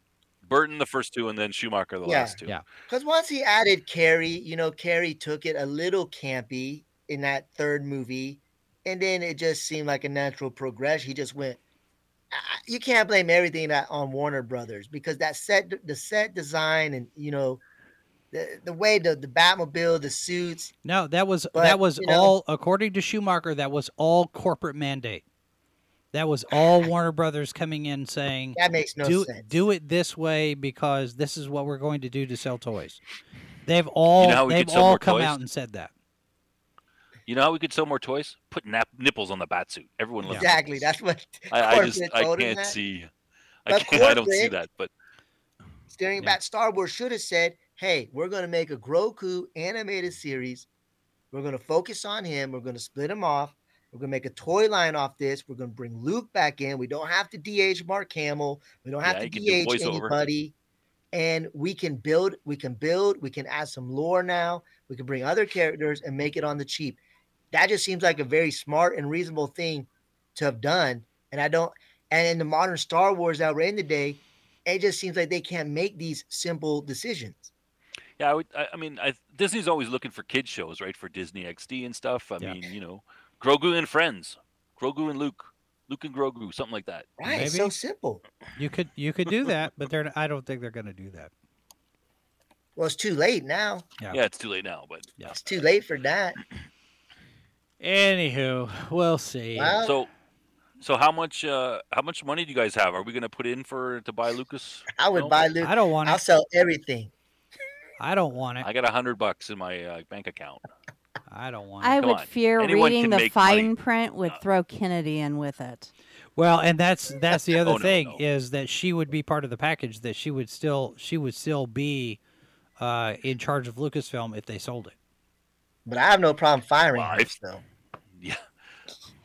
Burton the first two, and then Schumacher the last two. Yeah. Because once he added Carrie, you know, Carrie took it a little campy in that third movie. And then it just seemed like a natural progression. He just went. You can't blame everything on Warner Brothers because that set design, and you know, the way the Batmobile, the suits. No, that was all, according to Schumacher. That was all corporate mandate. That was all Warner Brothers coming in saying that makes no sense. Do it this way because this is what we're going to do to sell toys. They've all come out and said that. You know how we could sell more toys? Put nipples on the Batsuit. Everyone loves exactly. That's what I can't see. I don't see that. But staring back, Star Wars should have said, "Hey, we're going to make a Grogu animated series. We're going to focus on him. We're going to split him off. We're going to make a toy line off this. We're going to bring Luke back in. We don't have to DH Mark Hamill. We don't have to DH anybody." And we can add some lore now. We can bring other characters and make it on the cheap. That just seems like a very smart and reasonable thing to have done. And and in the modern Star Wars that we're in today, it just seems like they can't make these simple decisions. Yeah, I mean, Disney's always looking for kids shows, right? For Disney XD and stuff. I mean, you know, Grogu and Friends, Grogu and Luke, Luke and Grogu, something like that. Right, maybe. So simple. You could do that, but I don't think they're going to do that. Well, it's too late now. Yeah, it's too late now, but yeah. It's too late for that. Anywho, we'll see. Wow. So how much money do you guys have? Are we going to put in to buy Lucas? I would buy Lucas. I don't want it. I'll sell everything. I don't want it. I got $100 in my bank account. I don't want it. I would fear reading the fine print would throw Kennedy in with it. Well, and that's the other thing is that she would be part of the package. That she would still be in charge of Lucasfilm if they sold it. But I have no problem firing her, though. Yeah.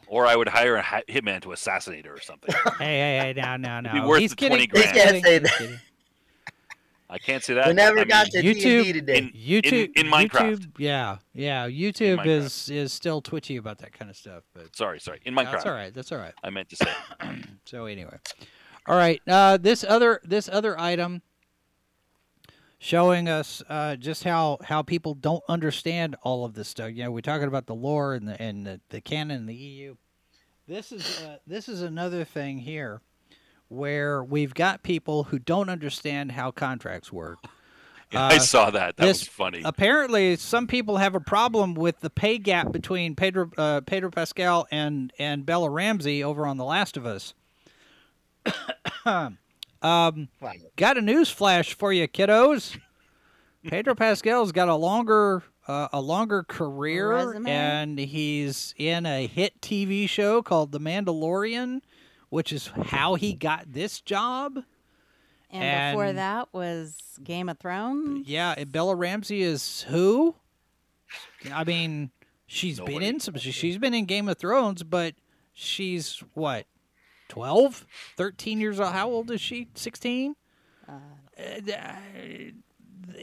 Or I would hire a hitman to assassinate her or something. hey, no. It'd be worth He's the kidding. 20 grand. He's kidding. Say that. I can't say that. We never got to D&D today. In Minecraft. Yeah. YouTube Minecraft. is still twitchy about that kind of stuff. But sorry. In Minecraft. That's all right. I meant to say. So anyway, all right. This other item showing us just how people don't understand all of this stuff. You know, we're talking about the lore and the canon and the EU. This is another thing here, where we've got people who don't understand how contracts work. Yeah, I saw that. That was funny. Apparently, some people have a problem with the pay gap between Pedro Pascal and Bella Ramsey over on The Last of Us. Got a news flash for you, kiddos. Pedro Pascal's got a longer a longer career, and he's in a hit TV show called The Mandalorian, which is how he got this job. And before that was Game of Thrones. Yeah, and Bella Ramsey is who? I mean, she's been in some. She's been in Game of Thrones, but she's what, 12, 13 years old? How old is she? 16?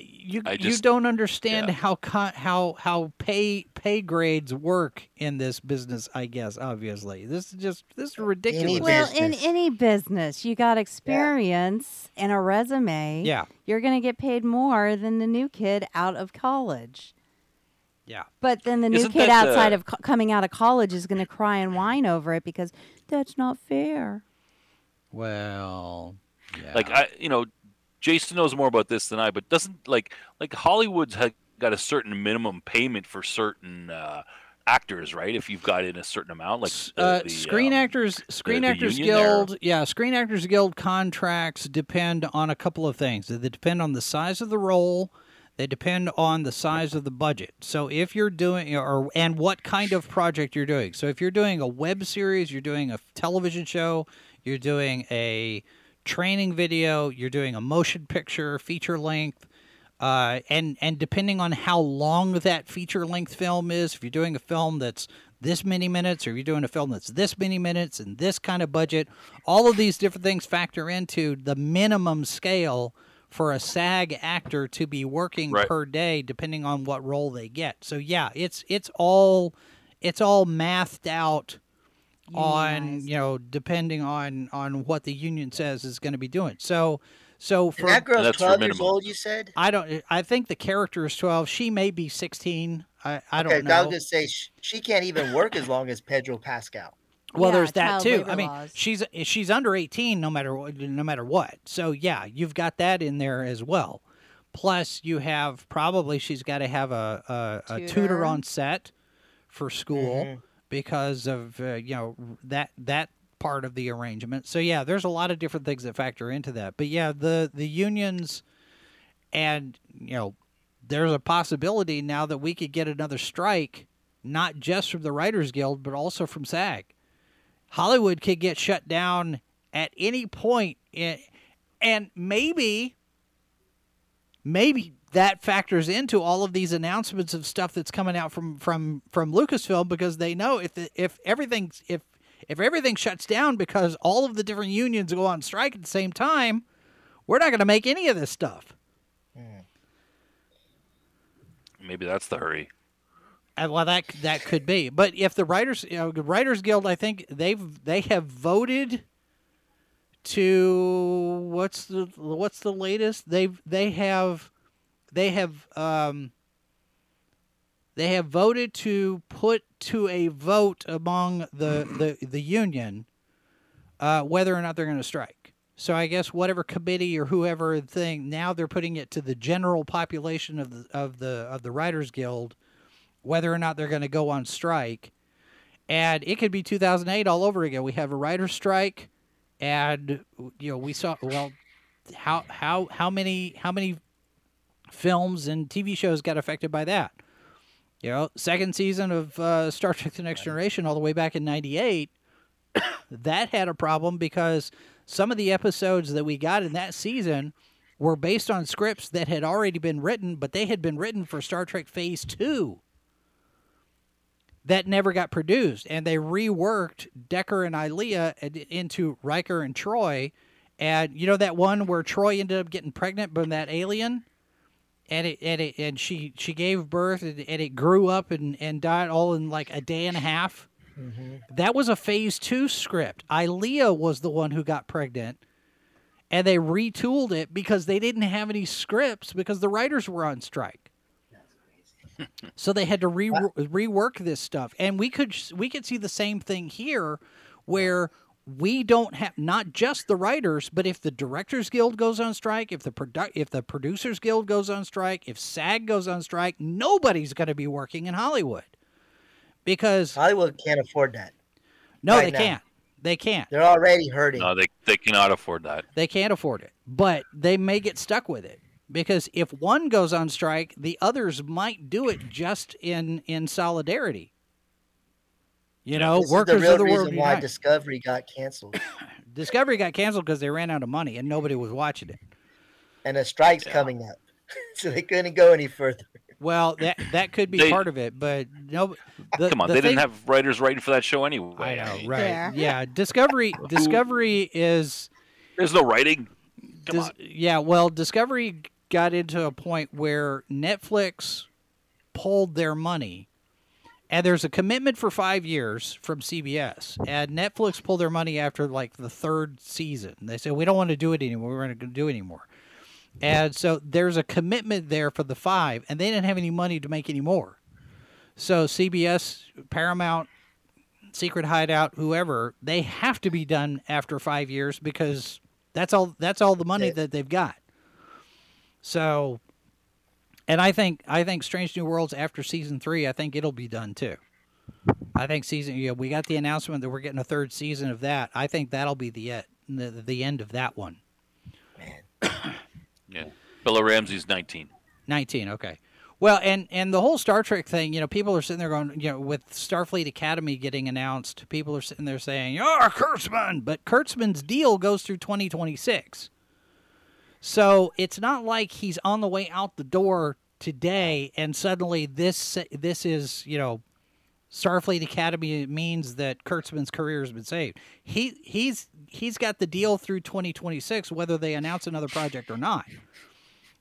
You don't understand how pay grades work in this business, I guess. Obviously, this is ridiculous. Well, in any business, you got experience and a resume. Yeah, you're going to get paid more than the new kid out of college. Yeah, but then the new kid outside of coming out of college is going to cry and whine over it because that's not fair. Well, yeah. Like Jason knows more about this than I, but doesn't like Hollywood's got a certain minimum payment for certain actors, right? If you've got in a certain amount, like Screen Actors Guild contracts depend on a couple of things. They depend on the size of the role. They depend on the size of the budget. So if you're doing and what kind of project you're doing. So if you're doing a web series, you're doing a television show, you're doing a training video, you're doing a motion picture, feature length, and depending on how long that feature length film is, if you're doing a film that's this many minutes, or if you're doing a film that's this many minutes and this kind of budget, all of these different things factor into the minimum scale for a SAG actor to be working per day, depending on what role they get. So yeah, it's all mathed out. Unionized. Depending on what the union says is going to be doing. So for that girl's 12 years old, you said? I think the character is 12. She may be 16. I don't know. I was going to say she can't even work as long as Pedro Pascal. Well, there's that too. I mean, she's under 18 no matter what. So yeah, you've got that in there as well. Plus, you have probably she's got to have a tutor on set for school. Mm-hmm. Because of that part of the arrangement. So yeah, there's a lot of different things that factor into that. But yeah, the unions, and there's a possibility now that we could get another strike, not just from the Writers Guild, but also from SAG. Hollywood could get shut down at any point, and maybe that factors into all of these announcements of stuff that's coming out from Lucasfilm, because they know if everything shuts down because all of the different unions go on strike at the same time, we're not going to make any of this stuff. Maybe that's the hurry. Well, that could be. But if the writers, the Writers Guild, I think they have voted to what's the latest? They have voted to put to a vote among the union whether or not they're going to strike. So I guess whatever committee or whoever thing, now they're putting it to the general population of the Writers Guild whether or not they're going to go on strike. And it could be 2008 all over again. We have a writer's strike, and we saw how many films and TV shows got affected by that. Second season of Star Trek The Next Generation all the way back in 98, that had a problem because some of the episodes that we got in that season were based on scripts that had already been written, but they had been written for Star Trek Phase 2 that never got produced, and they reworked Decker and Ilea into Riker and Troy, and that one where Troy ended up getting pregnant by that alien? And she gave birth, and it grew up and died all in like a day and a half. Mm-hmm. That was a Phase 2 script. Ilea was the one who got pregnant, and they retooled it because they didn't have any scripts because the writers were on strike. That's crazy. So they had to rework this stuff, and we could see the same thing here, where we don't have not just the writers, but if the Directors Guild goes on strike, if the Producers Guild goes on strike, if SAG goes on strike, nobody's going to be working in Hollywood, because Hollywood can't afford that. No, right now. Can't. They can't. They're already hurting. No, they cannot afford that. They can't afford it, but they may get stuck with it. because if one goes on strike, the others might do it just in solidarity. You know, this workers of the world unite. Why Discovery got canceled. Discovery got canceled because they ran out of money and nobody was watching it. And a strike's coming up, so they couldn't go any further. Well, that could be part of it, but no. Come on, they didn't have writers writing for that show anyway. I know, right? Yeah, yeah. Discovery is. There's no writing. Come on. Yeah, well, Discovery got into a point where Netflix pulled their money, and there's a commitment for 5 years from CBS, and Netflix pulled their money after like the third season. They said, we don't want to do it anymore. We're not going to do it anymore. And so there's a commitment there for the 5, and they didn't have any money to make any more. So CBS, Paramount, Secret Hideout, whoever, they have to be done after 5 years because that's all the money that they've got. So, and I think Strange New Worlds after season 3, I think it'll be done too. I think we got the announcement that we're getting a third season of that. I think that'll be the end of that one. Man. Yeah, Bella Ramsey's 19. 19, okay. Well, and the whole Star Trek thing, you know, people are sitting there going, you know, with Starfleet Academy getting announced, people are sitting there saying, oh, Kurtzman! But Kurtzman's deal goes through 2026. So it's not like he's on the way out the door today and suddenly this is, you know, Starfleet Academy means that Kurtzman's career has been saved. He's got the deal through 2026, whether they announce another project or not.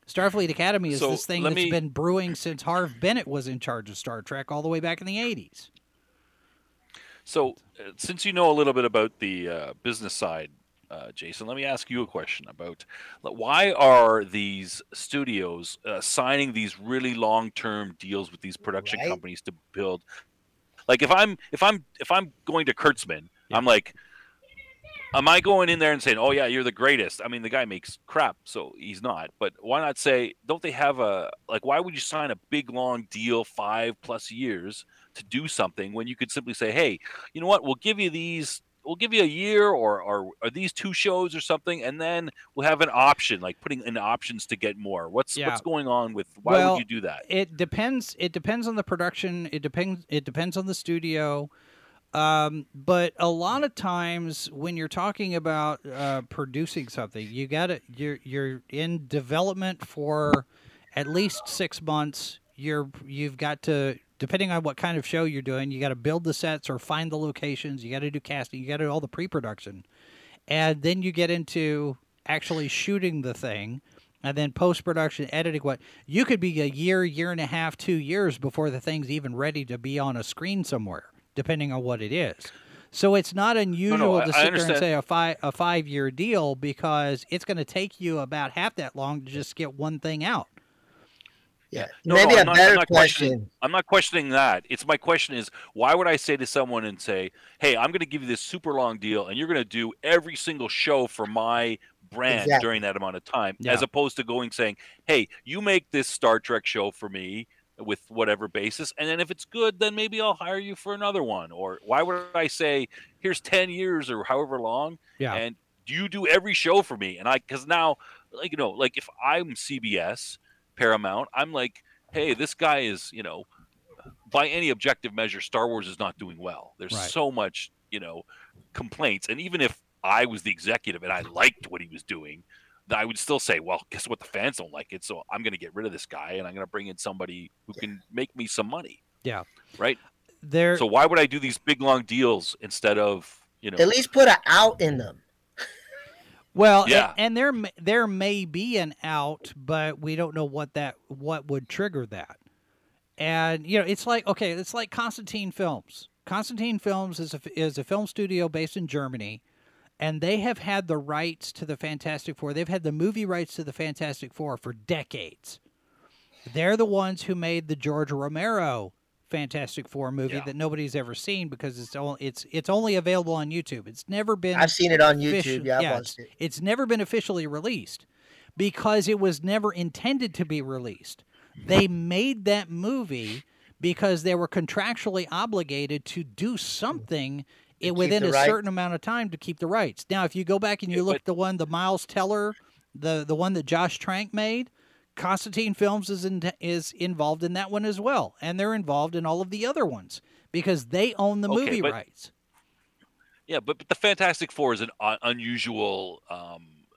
Starfleet Academy is this thing that's been brewing since Harv Bennett was in charge of Star Trek all the way back in the 80s. So, since you know a little bit about the business side, Jason, let me ask you a question about why are these studios signing these really long-term deals with these production companies to build? Like if I'm going to Kurtzman, I'm like, am I going in there and saying, "Oh yeah, you're the greatest"? I mean, the guy makes crap, so he's not. But why not say, don't they have a why would you sign a big long deal, 5+ years, to do something when you could simply say, "Hey, you know what? We'll give you these. We'll give you a year or these 2 shows or something, and then we'll have an option, like putting in options to get more." What's going on with why would you do that? It depends. It depends on the production. It depends on the studio. But a lot of times when you're talking about producing something, you're in development for at least 6 months. You've got to, depending on what kind of show you're doing, you got to build the sets or find the locations. You got to do casting. You got to do all the pre-production. And then you get into actually shooting the thing and then post-production, editing. You could be a year, year and a half, 2 years before the thing's even ready to be on a screen somewhere, depending on what it is. So it's not unusual to sit there and say a 5-year deal because it's going to take you about half that long to just get one thing out. Yeah. I'm not questioning that. It's my question is, why would I say to someone and say, "Hey, I'm going to give you this super long deal and you're going to do every single show for my brand during that amount of time," as opposed to going saying, "Hey, you make this Star Trek show for me with whatever basis, and then if it's good, then maybe I'll hire you for another one." Or why would I say, "Here's 10 years or however long, and you do every show for me?" And because now, like, you know, like if I'm CBS, Paramount, I'm like, "Hey, this guy is, you know, by any objective measure, Star Wars is not doing well. There's so much, you know, complaints." And even if I was the executive and I liked what he was doing, I would still say, "Well, guess what? The fans don't like it, so I'm going to get rid of this guy, and I'm going to bring in somebody who can make me some money." Yeah, right. So why would I do these big long deals instead of, you know, at least put an out in them? Well, and there may be an out, but we don't know what would trigger that. And you know, it's like it's like Constantine Films. Constantine Films is a film studio based in Germany. And they have had the rights to the Fantastic Four. They've had the movie rights to the Fantastic Four for decades. They're the ones who made the George Romero Fantastic Four movie that nobody's ever seen because it's only available on YouTube. It's never been. I've seen it on YouTube. Yeah, I've watched it. It's never been officially released because it was never intended to be released. They made that movie because they were contractually obligated to do something within a certain amount of time to keep the rights. Now, if you go back and you look at the one, the Miles Teller, the one that Josh Trank made, Constantine Films is involved in that one as well, and they're involved in all of the other ones because they own the movie rights. Yeah, but the Fantastic Four is an unusual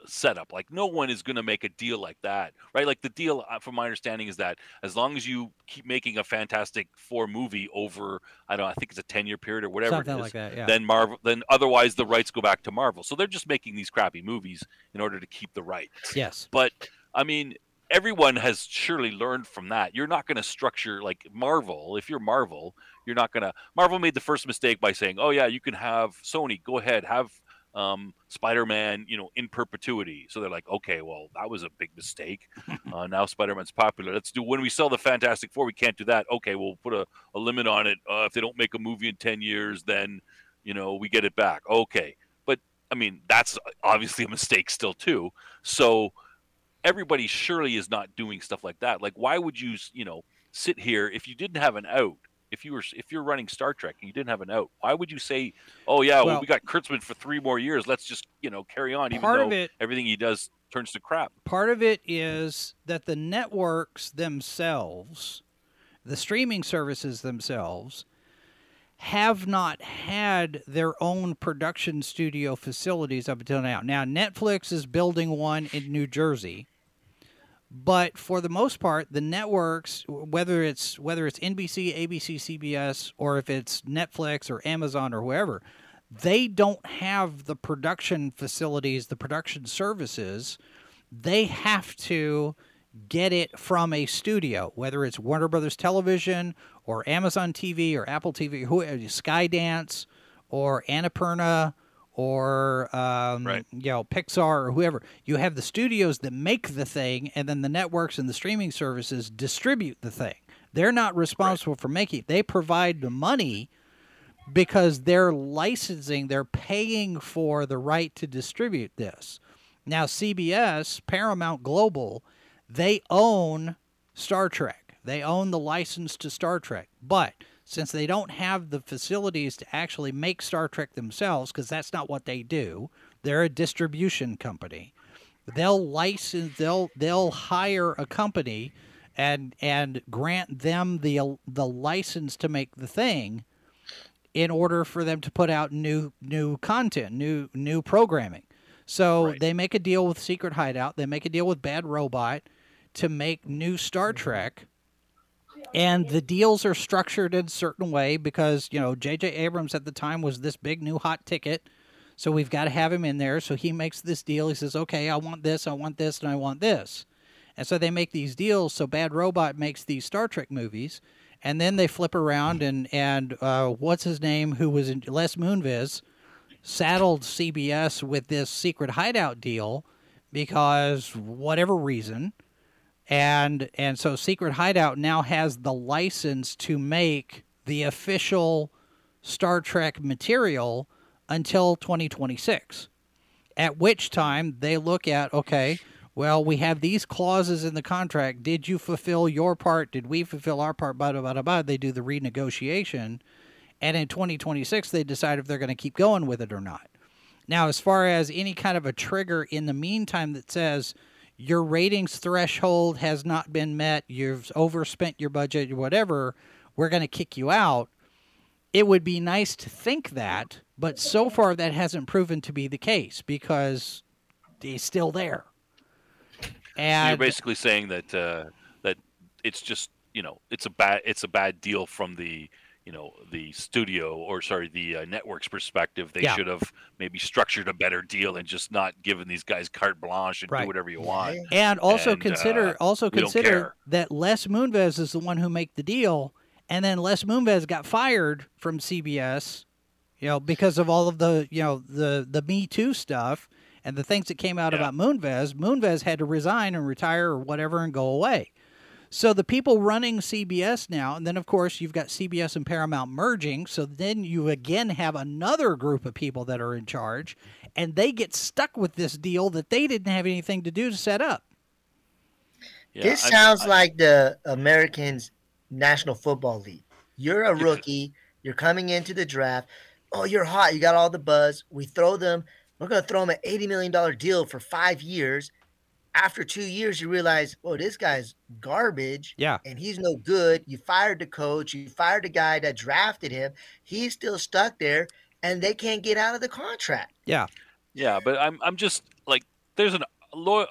setup. Like, no one is going to make a deal like that, right? Like, the deal, from my understanding, is that as long as you keep making a Fantastic Four movie over, I don't know, I think it's a 10-year period or whatever it is, like that, yeah. Then Marvel, then otherwise the rights go back to Marvel. So they're just making these crappy movies in order to keep the rights. Yes. But, I mean, everyone has surely learned from that. You're not going to structure, like, Marvel. If you're Marvel, you're not going to... Marvel made the first mistake by saying, oh, yeah, you can have Sony. Go ahead, have Spider-Man, you know, in perpetuity. So they're like, okay, well, that was a big mistake. Now Spider-Man's popular. Let's do... When we sell the Fantastic Four, we can't do that. Okay, we'll put a limit on it. If they don't make a movie in 10 years, then, you know, we get it back. Okay. But, I mean, that's obviously a mistake still, too. So... everybody surely is not doing stuff like that. Like, why would you, you know, sit here if you didn't have an out? If you're running Star Trek and you didn't have an out, why would you say, oh yeah, well, we got Kurtzman for 3 more years. Let's just, you know, carry on, even though everything he does turns to crap. Part of it is that the networks themselves, the streaming services themselves, have not had their own production studio facilities up until now. Now, Netflix is building one in New Jersey, but for the most part, the networks, whether it's NBC, ABC, CBS, or if it's Netflix or Amazon or whoever, they don't have the production facilities, the production services. They have to get it from a studio, whether it's Warner Brothers Television or Amazon TV or Apple TV, Skydance or Annapurna or you know, Pixar or whoever. You have the studios that make the thing, and then the networks and the streaming services distribute the thing. They're not responsible for making it. They provide the money because they're licensing, they're paying for the right to distribute this. Now, CBS, Paramount Global, they own Star Trek. They own the license to Star Trek. But since they don't have the facilities to actually make Star Trek themselves, because that's not what they do, they're a distribution company. They'll license, they'll hire a company and grant them the license to make the thing in order for them to put out new content, new programming. So they make a deal with Secret Hideout, they make a deal with Bad Robot to make new Star Trek, and the deals are structured in a certain way because, you know, J.J. Abrams at the time was this big new hot ticket, so we've got to have him in there. So he makes this deal. He says, okay, I want this, and I want this. And so they make these deals, so Bad Robot makes these Star Trek movies, and then they flip around, and what's his name, who was in Les Moonves, saddled CBS with this Secret Hideout deal because whatever reason. And so Secret Hideout now has the license to make the official Star Trek material until 2026, at which time they look at, okay, well, we have these clauses in the contract. Did you fulfill your part? Did we fulfill our part? Blah, blah, blah, blah. They do the renegotiation. And in 2026, they decide if they're going to keep going with it or not. Now, as far as any kind of a trigger in the meantime that says your ratings threshold has not been met, you've overspent your budget, whatever, we're going to kick you out, it would be nice to think that, but so far that hasn't proven to be the case because he's still there. And you're basically saying that that it's just, you know, it's a bad deal from the, you know, the studio, or sorry, the network's perspective. They should have maybe structured a better deal and just not given these guys carte blanche and do whatever you want. And also consider that Les Moonves is the one who made the deal, and then Les Moonves got fired from CBS, you know, because of all of the, you know, the Me Too stuff and the things that came out about Moonves. Moonves had to resign and retire or whatever and go away. So the people running CBS now, and then, of course, you've got CBS and Paramount merging, so then you again have another group of people that are in charge, and they get stuck with this deal that they didn't have anything to do to set up. Yeah, this sounds like the Americans' National Football League. You're a rookie. You're coming into the draft. Oh, you're hot. You got all the buzz. We're going to throw them an $80 million deal for 5 years. after 2 years, you realize, oh, this guy's garbage. Yeah. And he's no good. You fired the coach. You fired the guy that drafted him. He's still stuck there, and they can't get out of the contract. Yeah. Yeah, but I'm just like, there's an lawyer.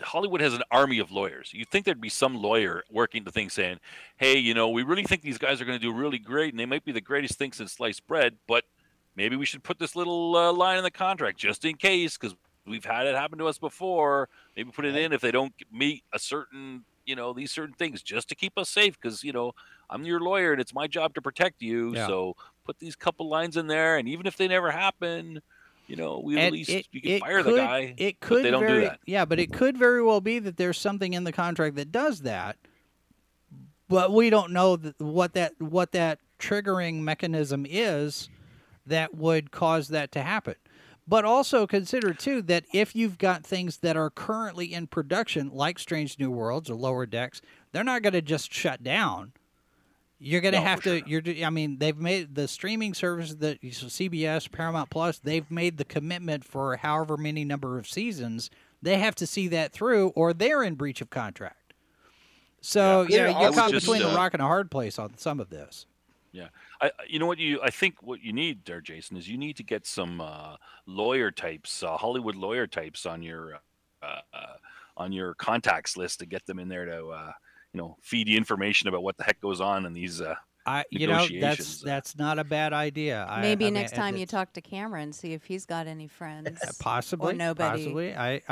Hollywood has an army of lawyers. You'd think there'd be some lawyer working the thing saying, hey, you know, we really think these guys are going to do really great, and they might be the greatest thing since sliced bread, but maybe we should put this little line in the contract just in case, because we've had it happen to us before. Maybe put it in if they don't meet a certain, you know, these certain things, just to keep us safe, because, you know, I'm your lawyer and it's my job to protect you. Yeah. So put these couple lines in there, and even if they never happen, you know, we at least you can fire the guy. It could, but they don't do that. Yeah, but it could very well be that there's something in the contract that does that, but we don't know what that triggering mechanism is that would cause that to happen. But also consider too that if you've got things that are currently in production, like Strange New Worlds or Lower Decks, they're not going to just shut down. You're going to have to, sure. I mean, they've made the streaming service, so CBS, Paramount Plus, they've made the commitment for however many number of seasons. They have to see that through, or they're in breach of contract. So, yeah, you know, you're caught between a rock and a hard place on some of this. Yeah. You know what I think what you need there, Jason, is you need to get some lawyer types, Hollywood lawyer types on your contacts list to get them in there to you know, feed you information about what the heck goes on in these negotiations. You know, that's not a bad idea. Maybe next time you talk to Cameron, see if he's got any friends. Possibly, or nobody. Possibly. I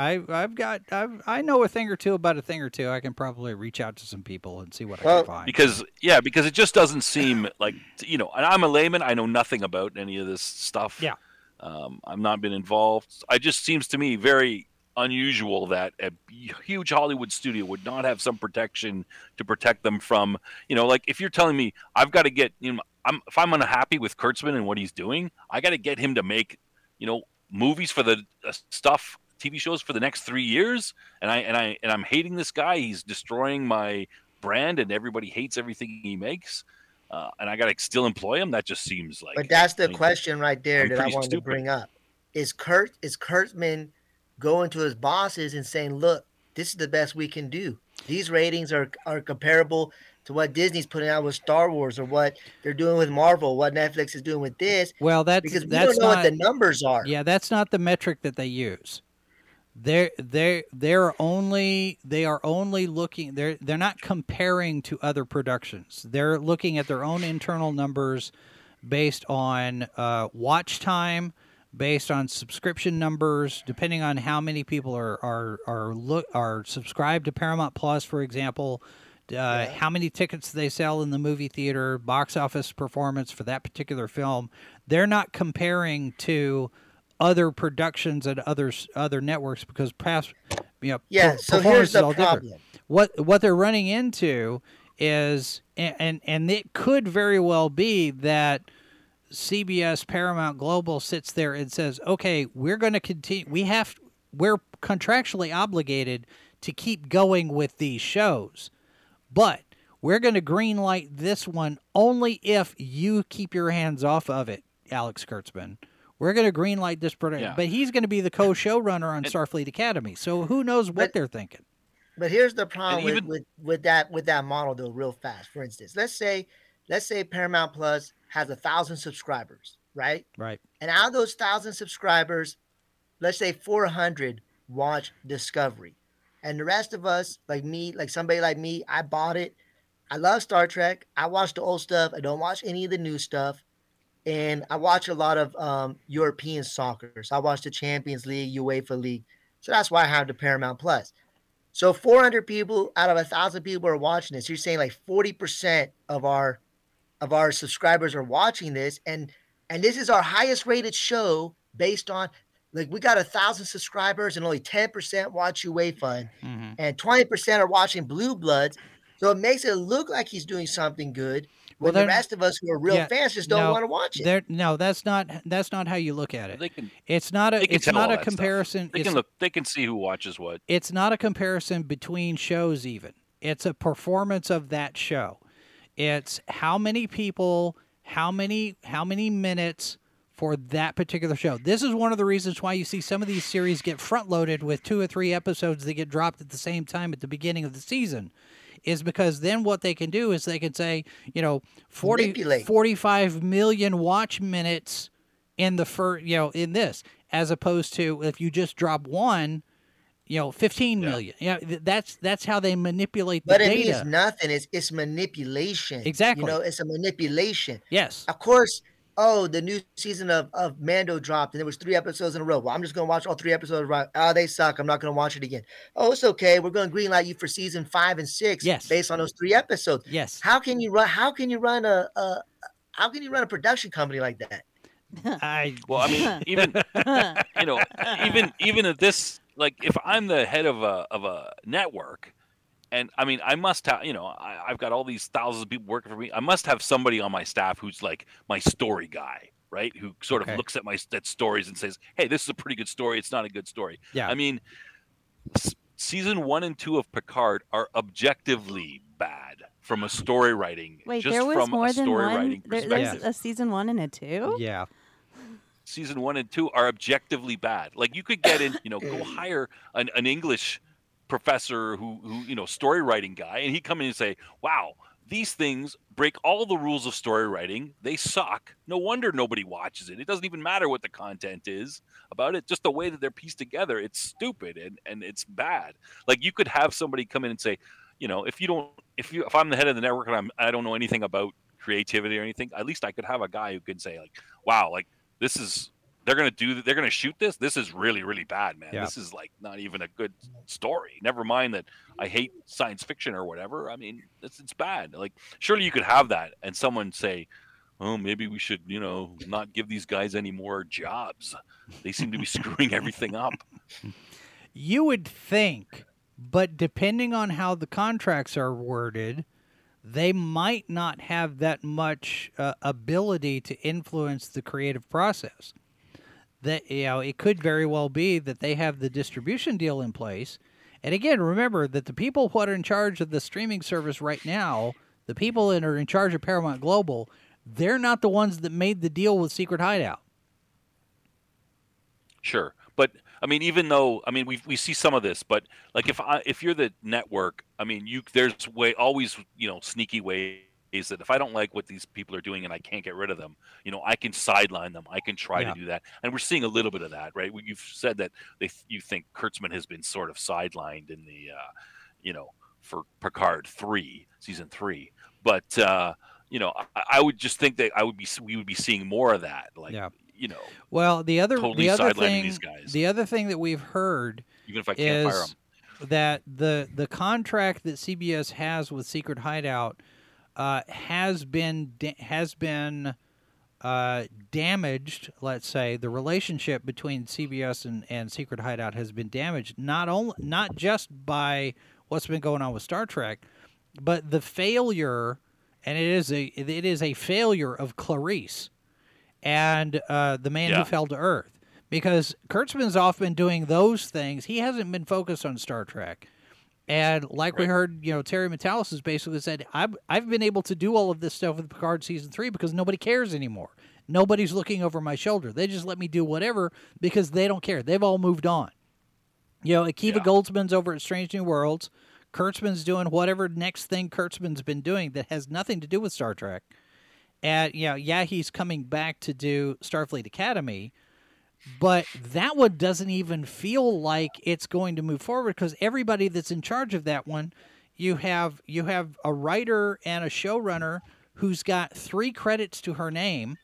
know a thing or two about a thing or two. I can probably reach out to some people and see what I can find. Because it just doesn't seem like, you know. And I'm a layman. I know nothing about any of this stuff. Yeah, I've not been involved. It just seems to me very unusual that a huge Hollywood studio would not have some protection to protect them from, you know, like if you're telling me I've got to get, you know, if I'm unhappy with Kurtzman and what he's doing, I got to get him to make, you know, movies for the stuff, TV shows for the next 3 years. And I'm hating this guy. He's destroying my brand and everybody hates everything he makes. And I got to still employ him. That just seems like, but that's the question right there that I wanted to bring up is Kurtzman going to his bosses and saying, look, this is the best we can do. These ratings are comparable to what Disney's putting out with Star Wars or what they're doing with Marvel, what Netflix is doing with this. Well, because we don't know what the numbers are. Yeah, that's not the metric that they use. They are only looking, they're not comparing to other productions. They're looking at their own internal numbers based on watch time, based on subscription numbers, depending on how many people are subscribed to Paramount Plus, for example, how many tickets they sell in the movie theater, box office performance for that particular film. They're not comparing to other productions and other networks because past, you know, so here's the problem. Different. What they're running into is, and it could very well be that CBS Paramount Global sits there and says, okay, we're going to continue. We're contractually obligated to keep going with these shows, but we're going to green light this one only if you keep your hands off of it, Alex Kurtzman. We're going to green light this production, but he's going to be the co-showrunner on Starfleet Academy. So who knows what they're thinking? But here's the problem with that model though, real fast. For instance, let's say Paramount Plus has 1,000 subscribers, right? Right. And out of those 1,000 subscribers, let's say 400 watch Discovery. And the rest of us, like somebody like me, I bought it. I love Star Trek. I watch the old stuff. I don't watch any of the new stuff. And I watch a lot of European soccer. So I watch the Champions League, UEFA League. So that's why I have the Paramount Plus. So 400 people out of 1,000 people are watching this. You're saying like 40% of our subscribers are watching this, and this is our highest rated show based on, like, we got 1,000 subscribers and only 10% watch UEFA, and 20% are watching Blue Bloods. So it makes it look like he's doing something good, when the rest of us who are real fans just don't want to watch it. No, that's not how you look at it. It's not a comparison. They can see who watches what. It's not a comparison between shows even. It's a performance of that show. It's how many people, how many minutes for that particular show. This is one of the reasons why you see some of these series get front-loaded with 2 or 3 episodes that get dropped at the same time at the beginning of the season, is because then what they can do is they can say, you know, 45 million watch minutes in the first, you know, in this, as opposed to if you just drop one, you know, 15 million. Yeah, you know, that's how they manipulate the data. But it means nothing. It's manipulation. Exactly. You know, it's a manipulation. Yes. Of course. Oh, the new season of Mando dropped, and there was 3 episodes in a row. Well, I'm just going to watch all 3 episodes. Oh, they suck. I'm not going to watch it again. Oh, it's okay. We're going to greenlight you for season 5 and 6 yes. based on those 3 episodes. Yes. How can you run a production company like that? I mean, even you know, even at this, like, if I'm the head of a network. And I mean, I must have, you know, I've got all these thousands of people working for me. I must have somebody on my staff who's like my story guy, right? Who sort of looks at at stories and says, "Hey, this is a pretty good story. It's not a good story." Yeah. I mean, season 1 and 2 of Picard are objectively bad from a story writing. Wait, just there was from more a story than one? Writing perspective. There's a season 1 and a 2. Yeah. Season 1 and 2 are objectively bad. Like, you could get in, you know, go hire an English professor who you know, story writing guy, and he come in and say, "Wow, these things break all the rules of story writing. They suck. No wonder nobody watches it. It doesn't even matter what the content is about it, just the way that they're pieced together. It's stupid and it's bad." Like, you could have somebody come in and say, you know, if I'm the head of the network and I don't know anything about creativity or anything, at least I could have a guy who could say, like, "Wow, like, this is, they're going to shoot this. This is really, really bad, man. Yeah. This is like not even a good story. Never mind that I hate science fiction or whatever. I mean, it's bad." Like, surely you could have that and someone say, "Oh, maybe we should, you know, not give these guys any more jobs. They seem to be screwing everything up." You would think, but depending on how the contracts are worded, they might not have that much ability to influence the creative process. That, you know, it could very well be that they have the distribution deal in place. And again, remember that the people who are in charge of the streaming service right now, the people that are in charge of Paramount Global, they're not the ones that made the deal with Secret Hideout. Sure. But I mean, even though, I mean, we see some of this, but like, if you're the network, I mean, there's always, you know, sneaky ways that if I don't like what these people are doing and I can't get rid of them, you know, I can sideline them. I can try to do that. And we're seeing a little bit of that, right? You've said that you think Kurtzman has been sort of sidelined in the, you know, for Picard 3, season 3. But, you know, I would just think that we would be seeing more of that. Like, you know, well, the other thing that we've heard, even if I can't fire them, that the contract that CBS has with Secret Hideout has been damaged. Let's say the relationship between CBS and Secret Hideout has been damaged, not just by what's been going on with Star Trek, but the failure, and it is a failure of Clarice and the man who fell to Earth, because Kurtzman's often doing those things. He hasn't been focused on Star Trek. And like we heard, you know, Terry Metalis has basically said, I've been able to do all of this stuff with Picard season 3 because nobody cares anymore. Nobody's looking over my shoulder. They just let me do whatever because they don't care. They've all moved on. You know, Akiva Goldsman's over at Strange New Worlds. Kurtzman's doing whatever next thing Kurtzman's been doing that has nothing to do with Star Trek. And, you know, he's coming back to do Starfleet Academy. But that one doesn't even feel like it's going to move forward, because everybody that's in charge of that one, you have a writer and a showrunner who's got 3 credits to her name.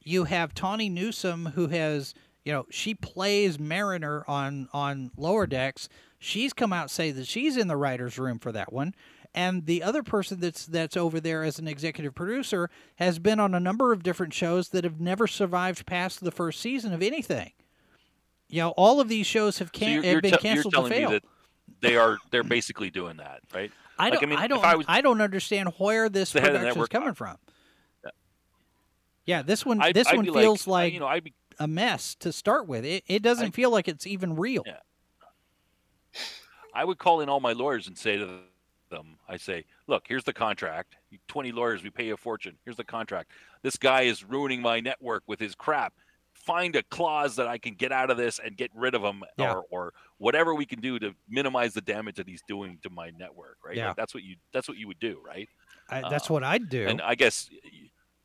You have Tawny Newsom, who has, you know, she plays Mariner on Lower Decks. She's come out and say that she's in the writer's room for that one. And the other person that's over there as an executive producer has been on a number of different shows that have never survived past the first season of anything. You know, all of these shows have been canceled to fail. You're telling me that they're basically doing that, right? I don't understand where this production is coming from. Yeah, this one feels like, you know, a mess to start with. It doesn't feel like it's even real. Yeah. I would call in all my lawyers and say to them, I say, "Look, here's the contract. 20 lawyers, we pay you a fortune. Here's the contract. This guy is ruining my network with his crap. find a clause that I can get out of this and get rid of him, or whatever we can do to minimize the damage that he's doing to my network, right? Yeah. Like, that's what you would do, right? That's what I'd do. And I guess,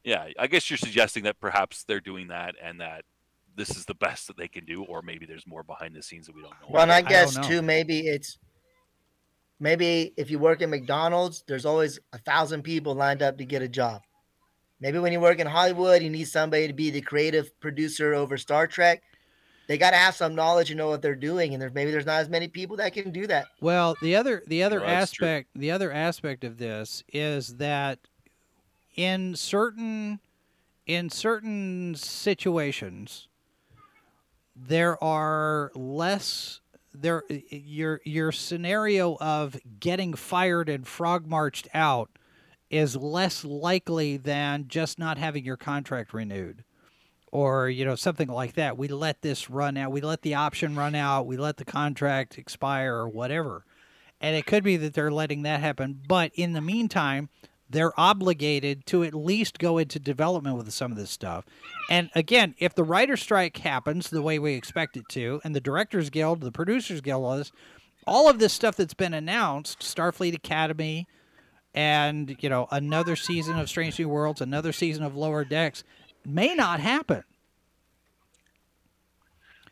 yeah, I guess you're suggesting that perhaps they're doing that and that this is the best that they can do, or maybe there's more behind the scenes that we don't know. Well, and I guess too, maybe if you work at McDonald's, there's always 1,000 people lined up to get a job. Maybe when you work in Hollywood, you need somebody to be the creative producer over Star Trek. They got to have some knowledge and know what they're doing, and maybe there's not as many people that can do that. Well, the other aspect of this is that in certain situations, there are less. Your scenario of getting fired and frog marched out is less likely than just not having your contract renewed, or something like that. We let this run out. We let the option run out. We let the contract expire or whatever. And it could be that they're letting that happen. But in the meantime, they're obligated to at least go into development with some of this stuff. And again, if the writer's strike happens the way we expect it to, and the Directors Guild, the Producers Guild, all of this stuff that's been announced, Starfleet Academy, and, another season of Strange New Worlds, another season of Lower Decks, may not happen.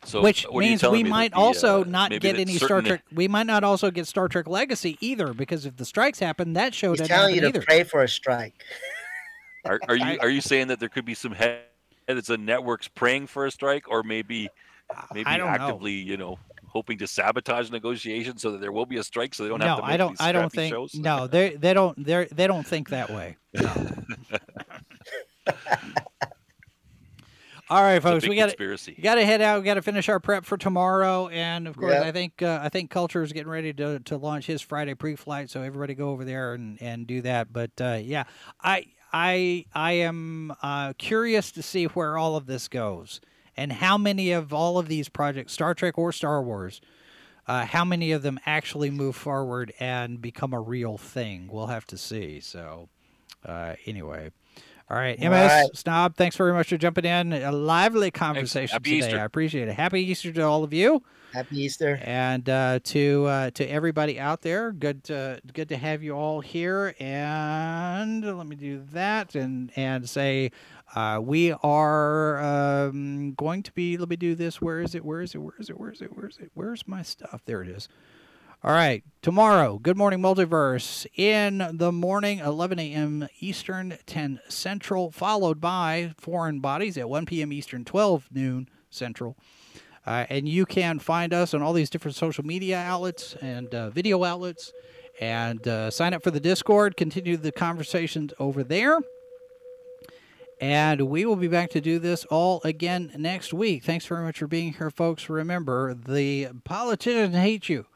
So which means we might also not get any Star Trek. We might not also get Star Trek Legacy either, because if the strikes happen, that show doesn't happen either. He's telling you to pray for a strike. Are you saying that there could be some heads of networks praying for a strike, or maybe actively, hoping to sabotage negotiations so that there will be a strike, so they don't have to make these crappy shows? No, they don't think that way. No. All right, folks, we got to head out. We got to finish our prep for tomorrow, and of course, I think Culture is getting ready to launch his Friday pre-flight, so everybody go over there and do that. But yeah, I am curious to see where all of this goes. And how many of all of these projects, Star Trek or Star Wars, how many of them actually move forward and become a real thing? We'll have to see. So anyway. All right. MS, Snob, thanks very much for jumping in. A lively conversation today. I appreciate it. Happy Easter to all of you. Happy Easter. And to everybody out there, good to have you all here. And let me do that and say we are going to be, let me do this. Where is it? Where's my stuff? There it is. All right. Tomorrow, Good Morning Multiverse in the morning, 11 a.m. Eastern, 10 Central, followed by Foreign Bodies at 1 p.m. Eastern, 12 noon Central. And you can find us on all these different social media outlets and video outlets, and sign up for the Discord, continue the conversations over there. And we will be back to do this all again next week. Thanks very much for being here, folks. Remember, the politicians hate you.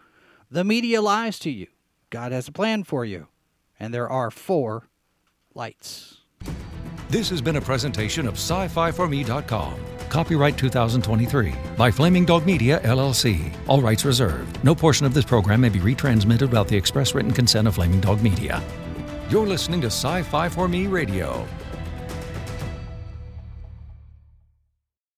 The media lies to you. God has a plan for you. And there are 4 lights. This has been a presentation of SciFi4Me.com. Copyright 2023 by Flaming Dog Media, LLC. All rights reserved. No portion of this program may be retransmitted without the express written consent of Flaming Dog Media. You're listening to Sci-Fi 4Me Radio.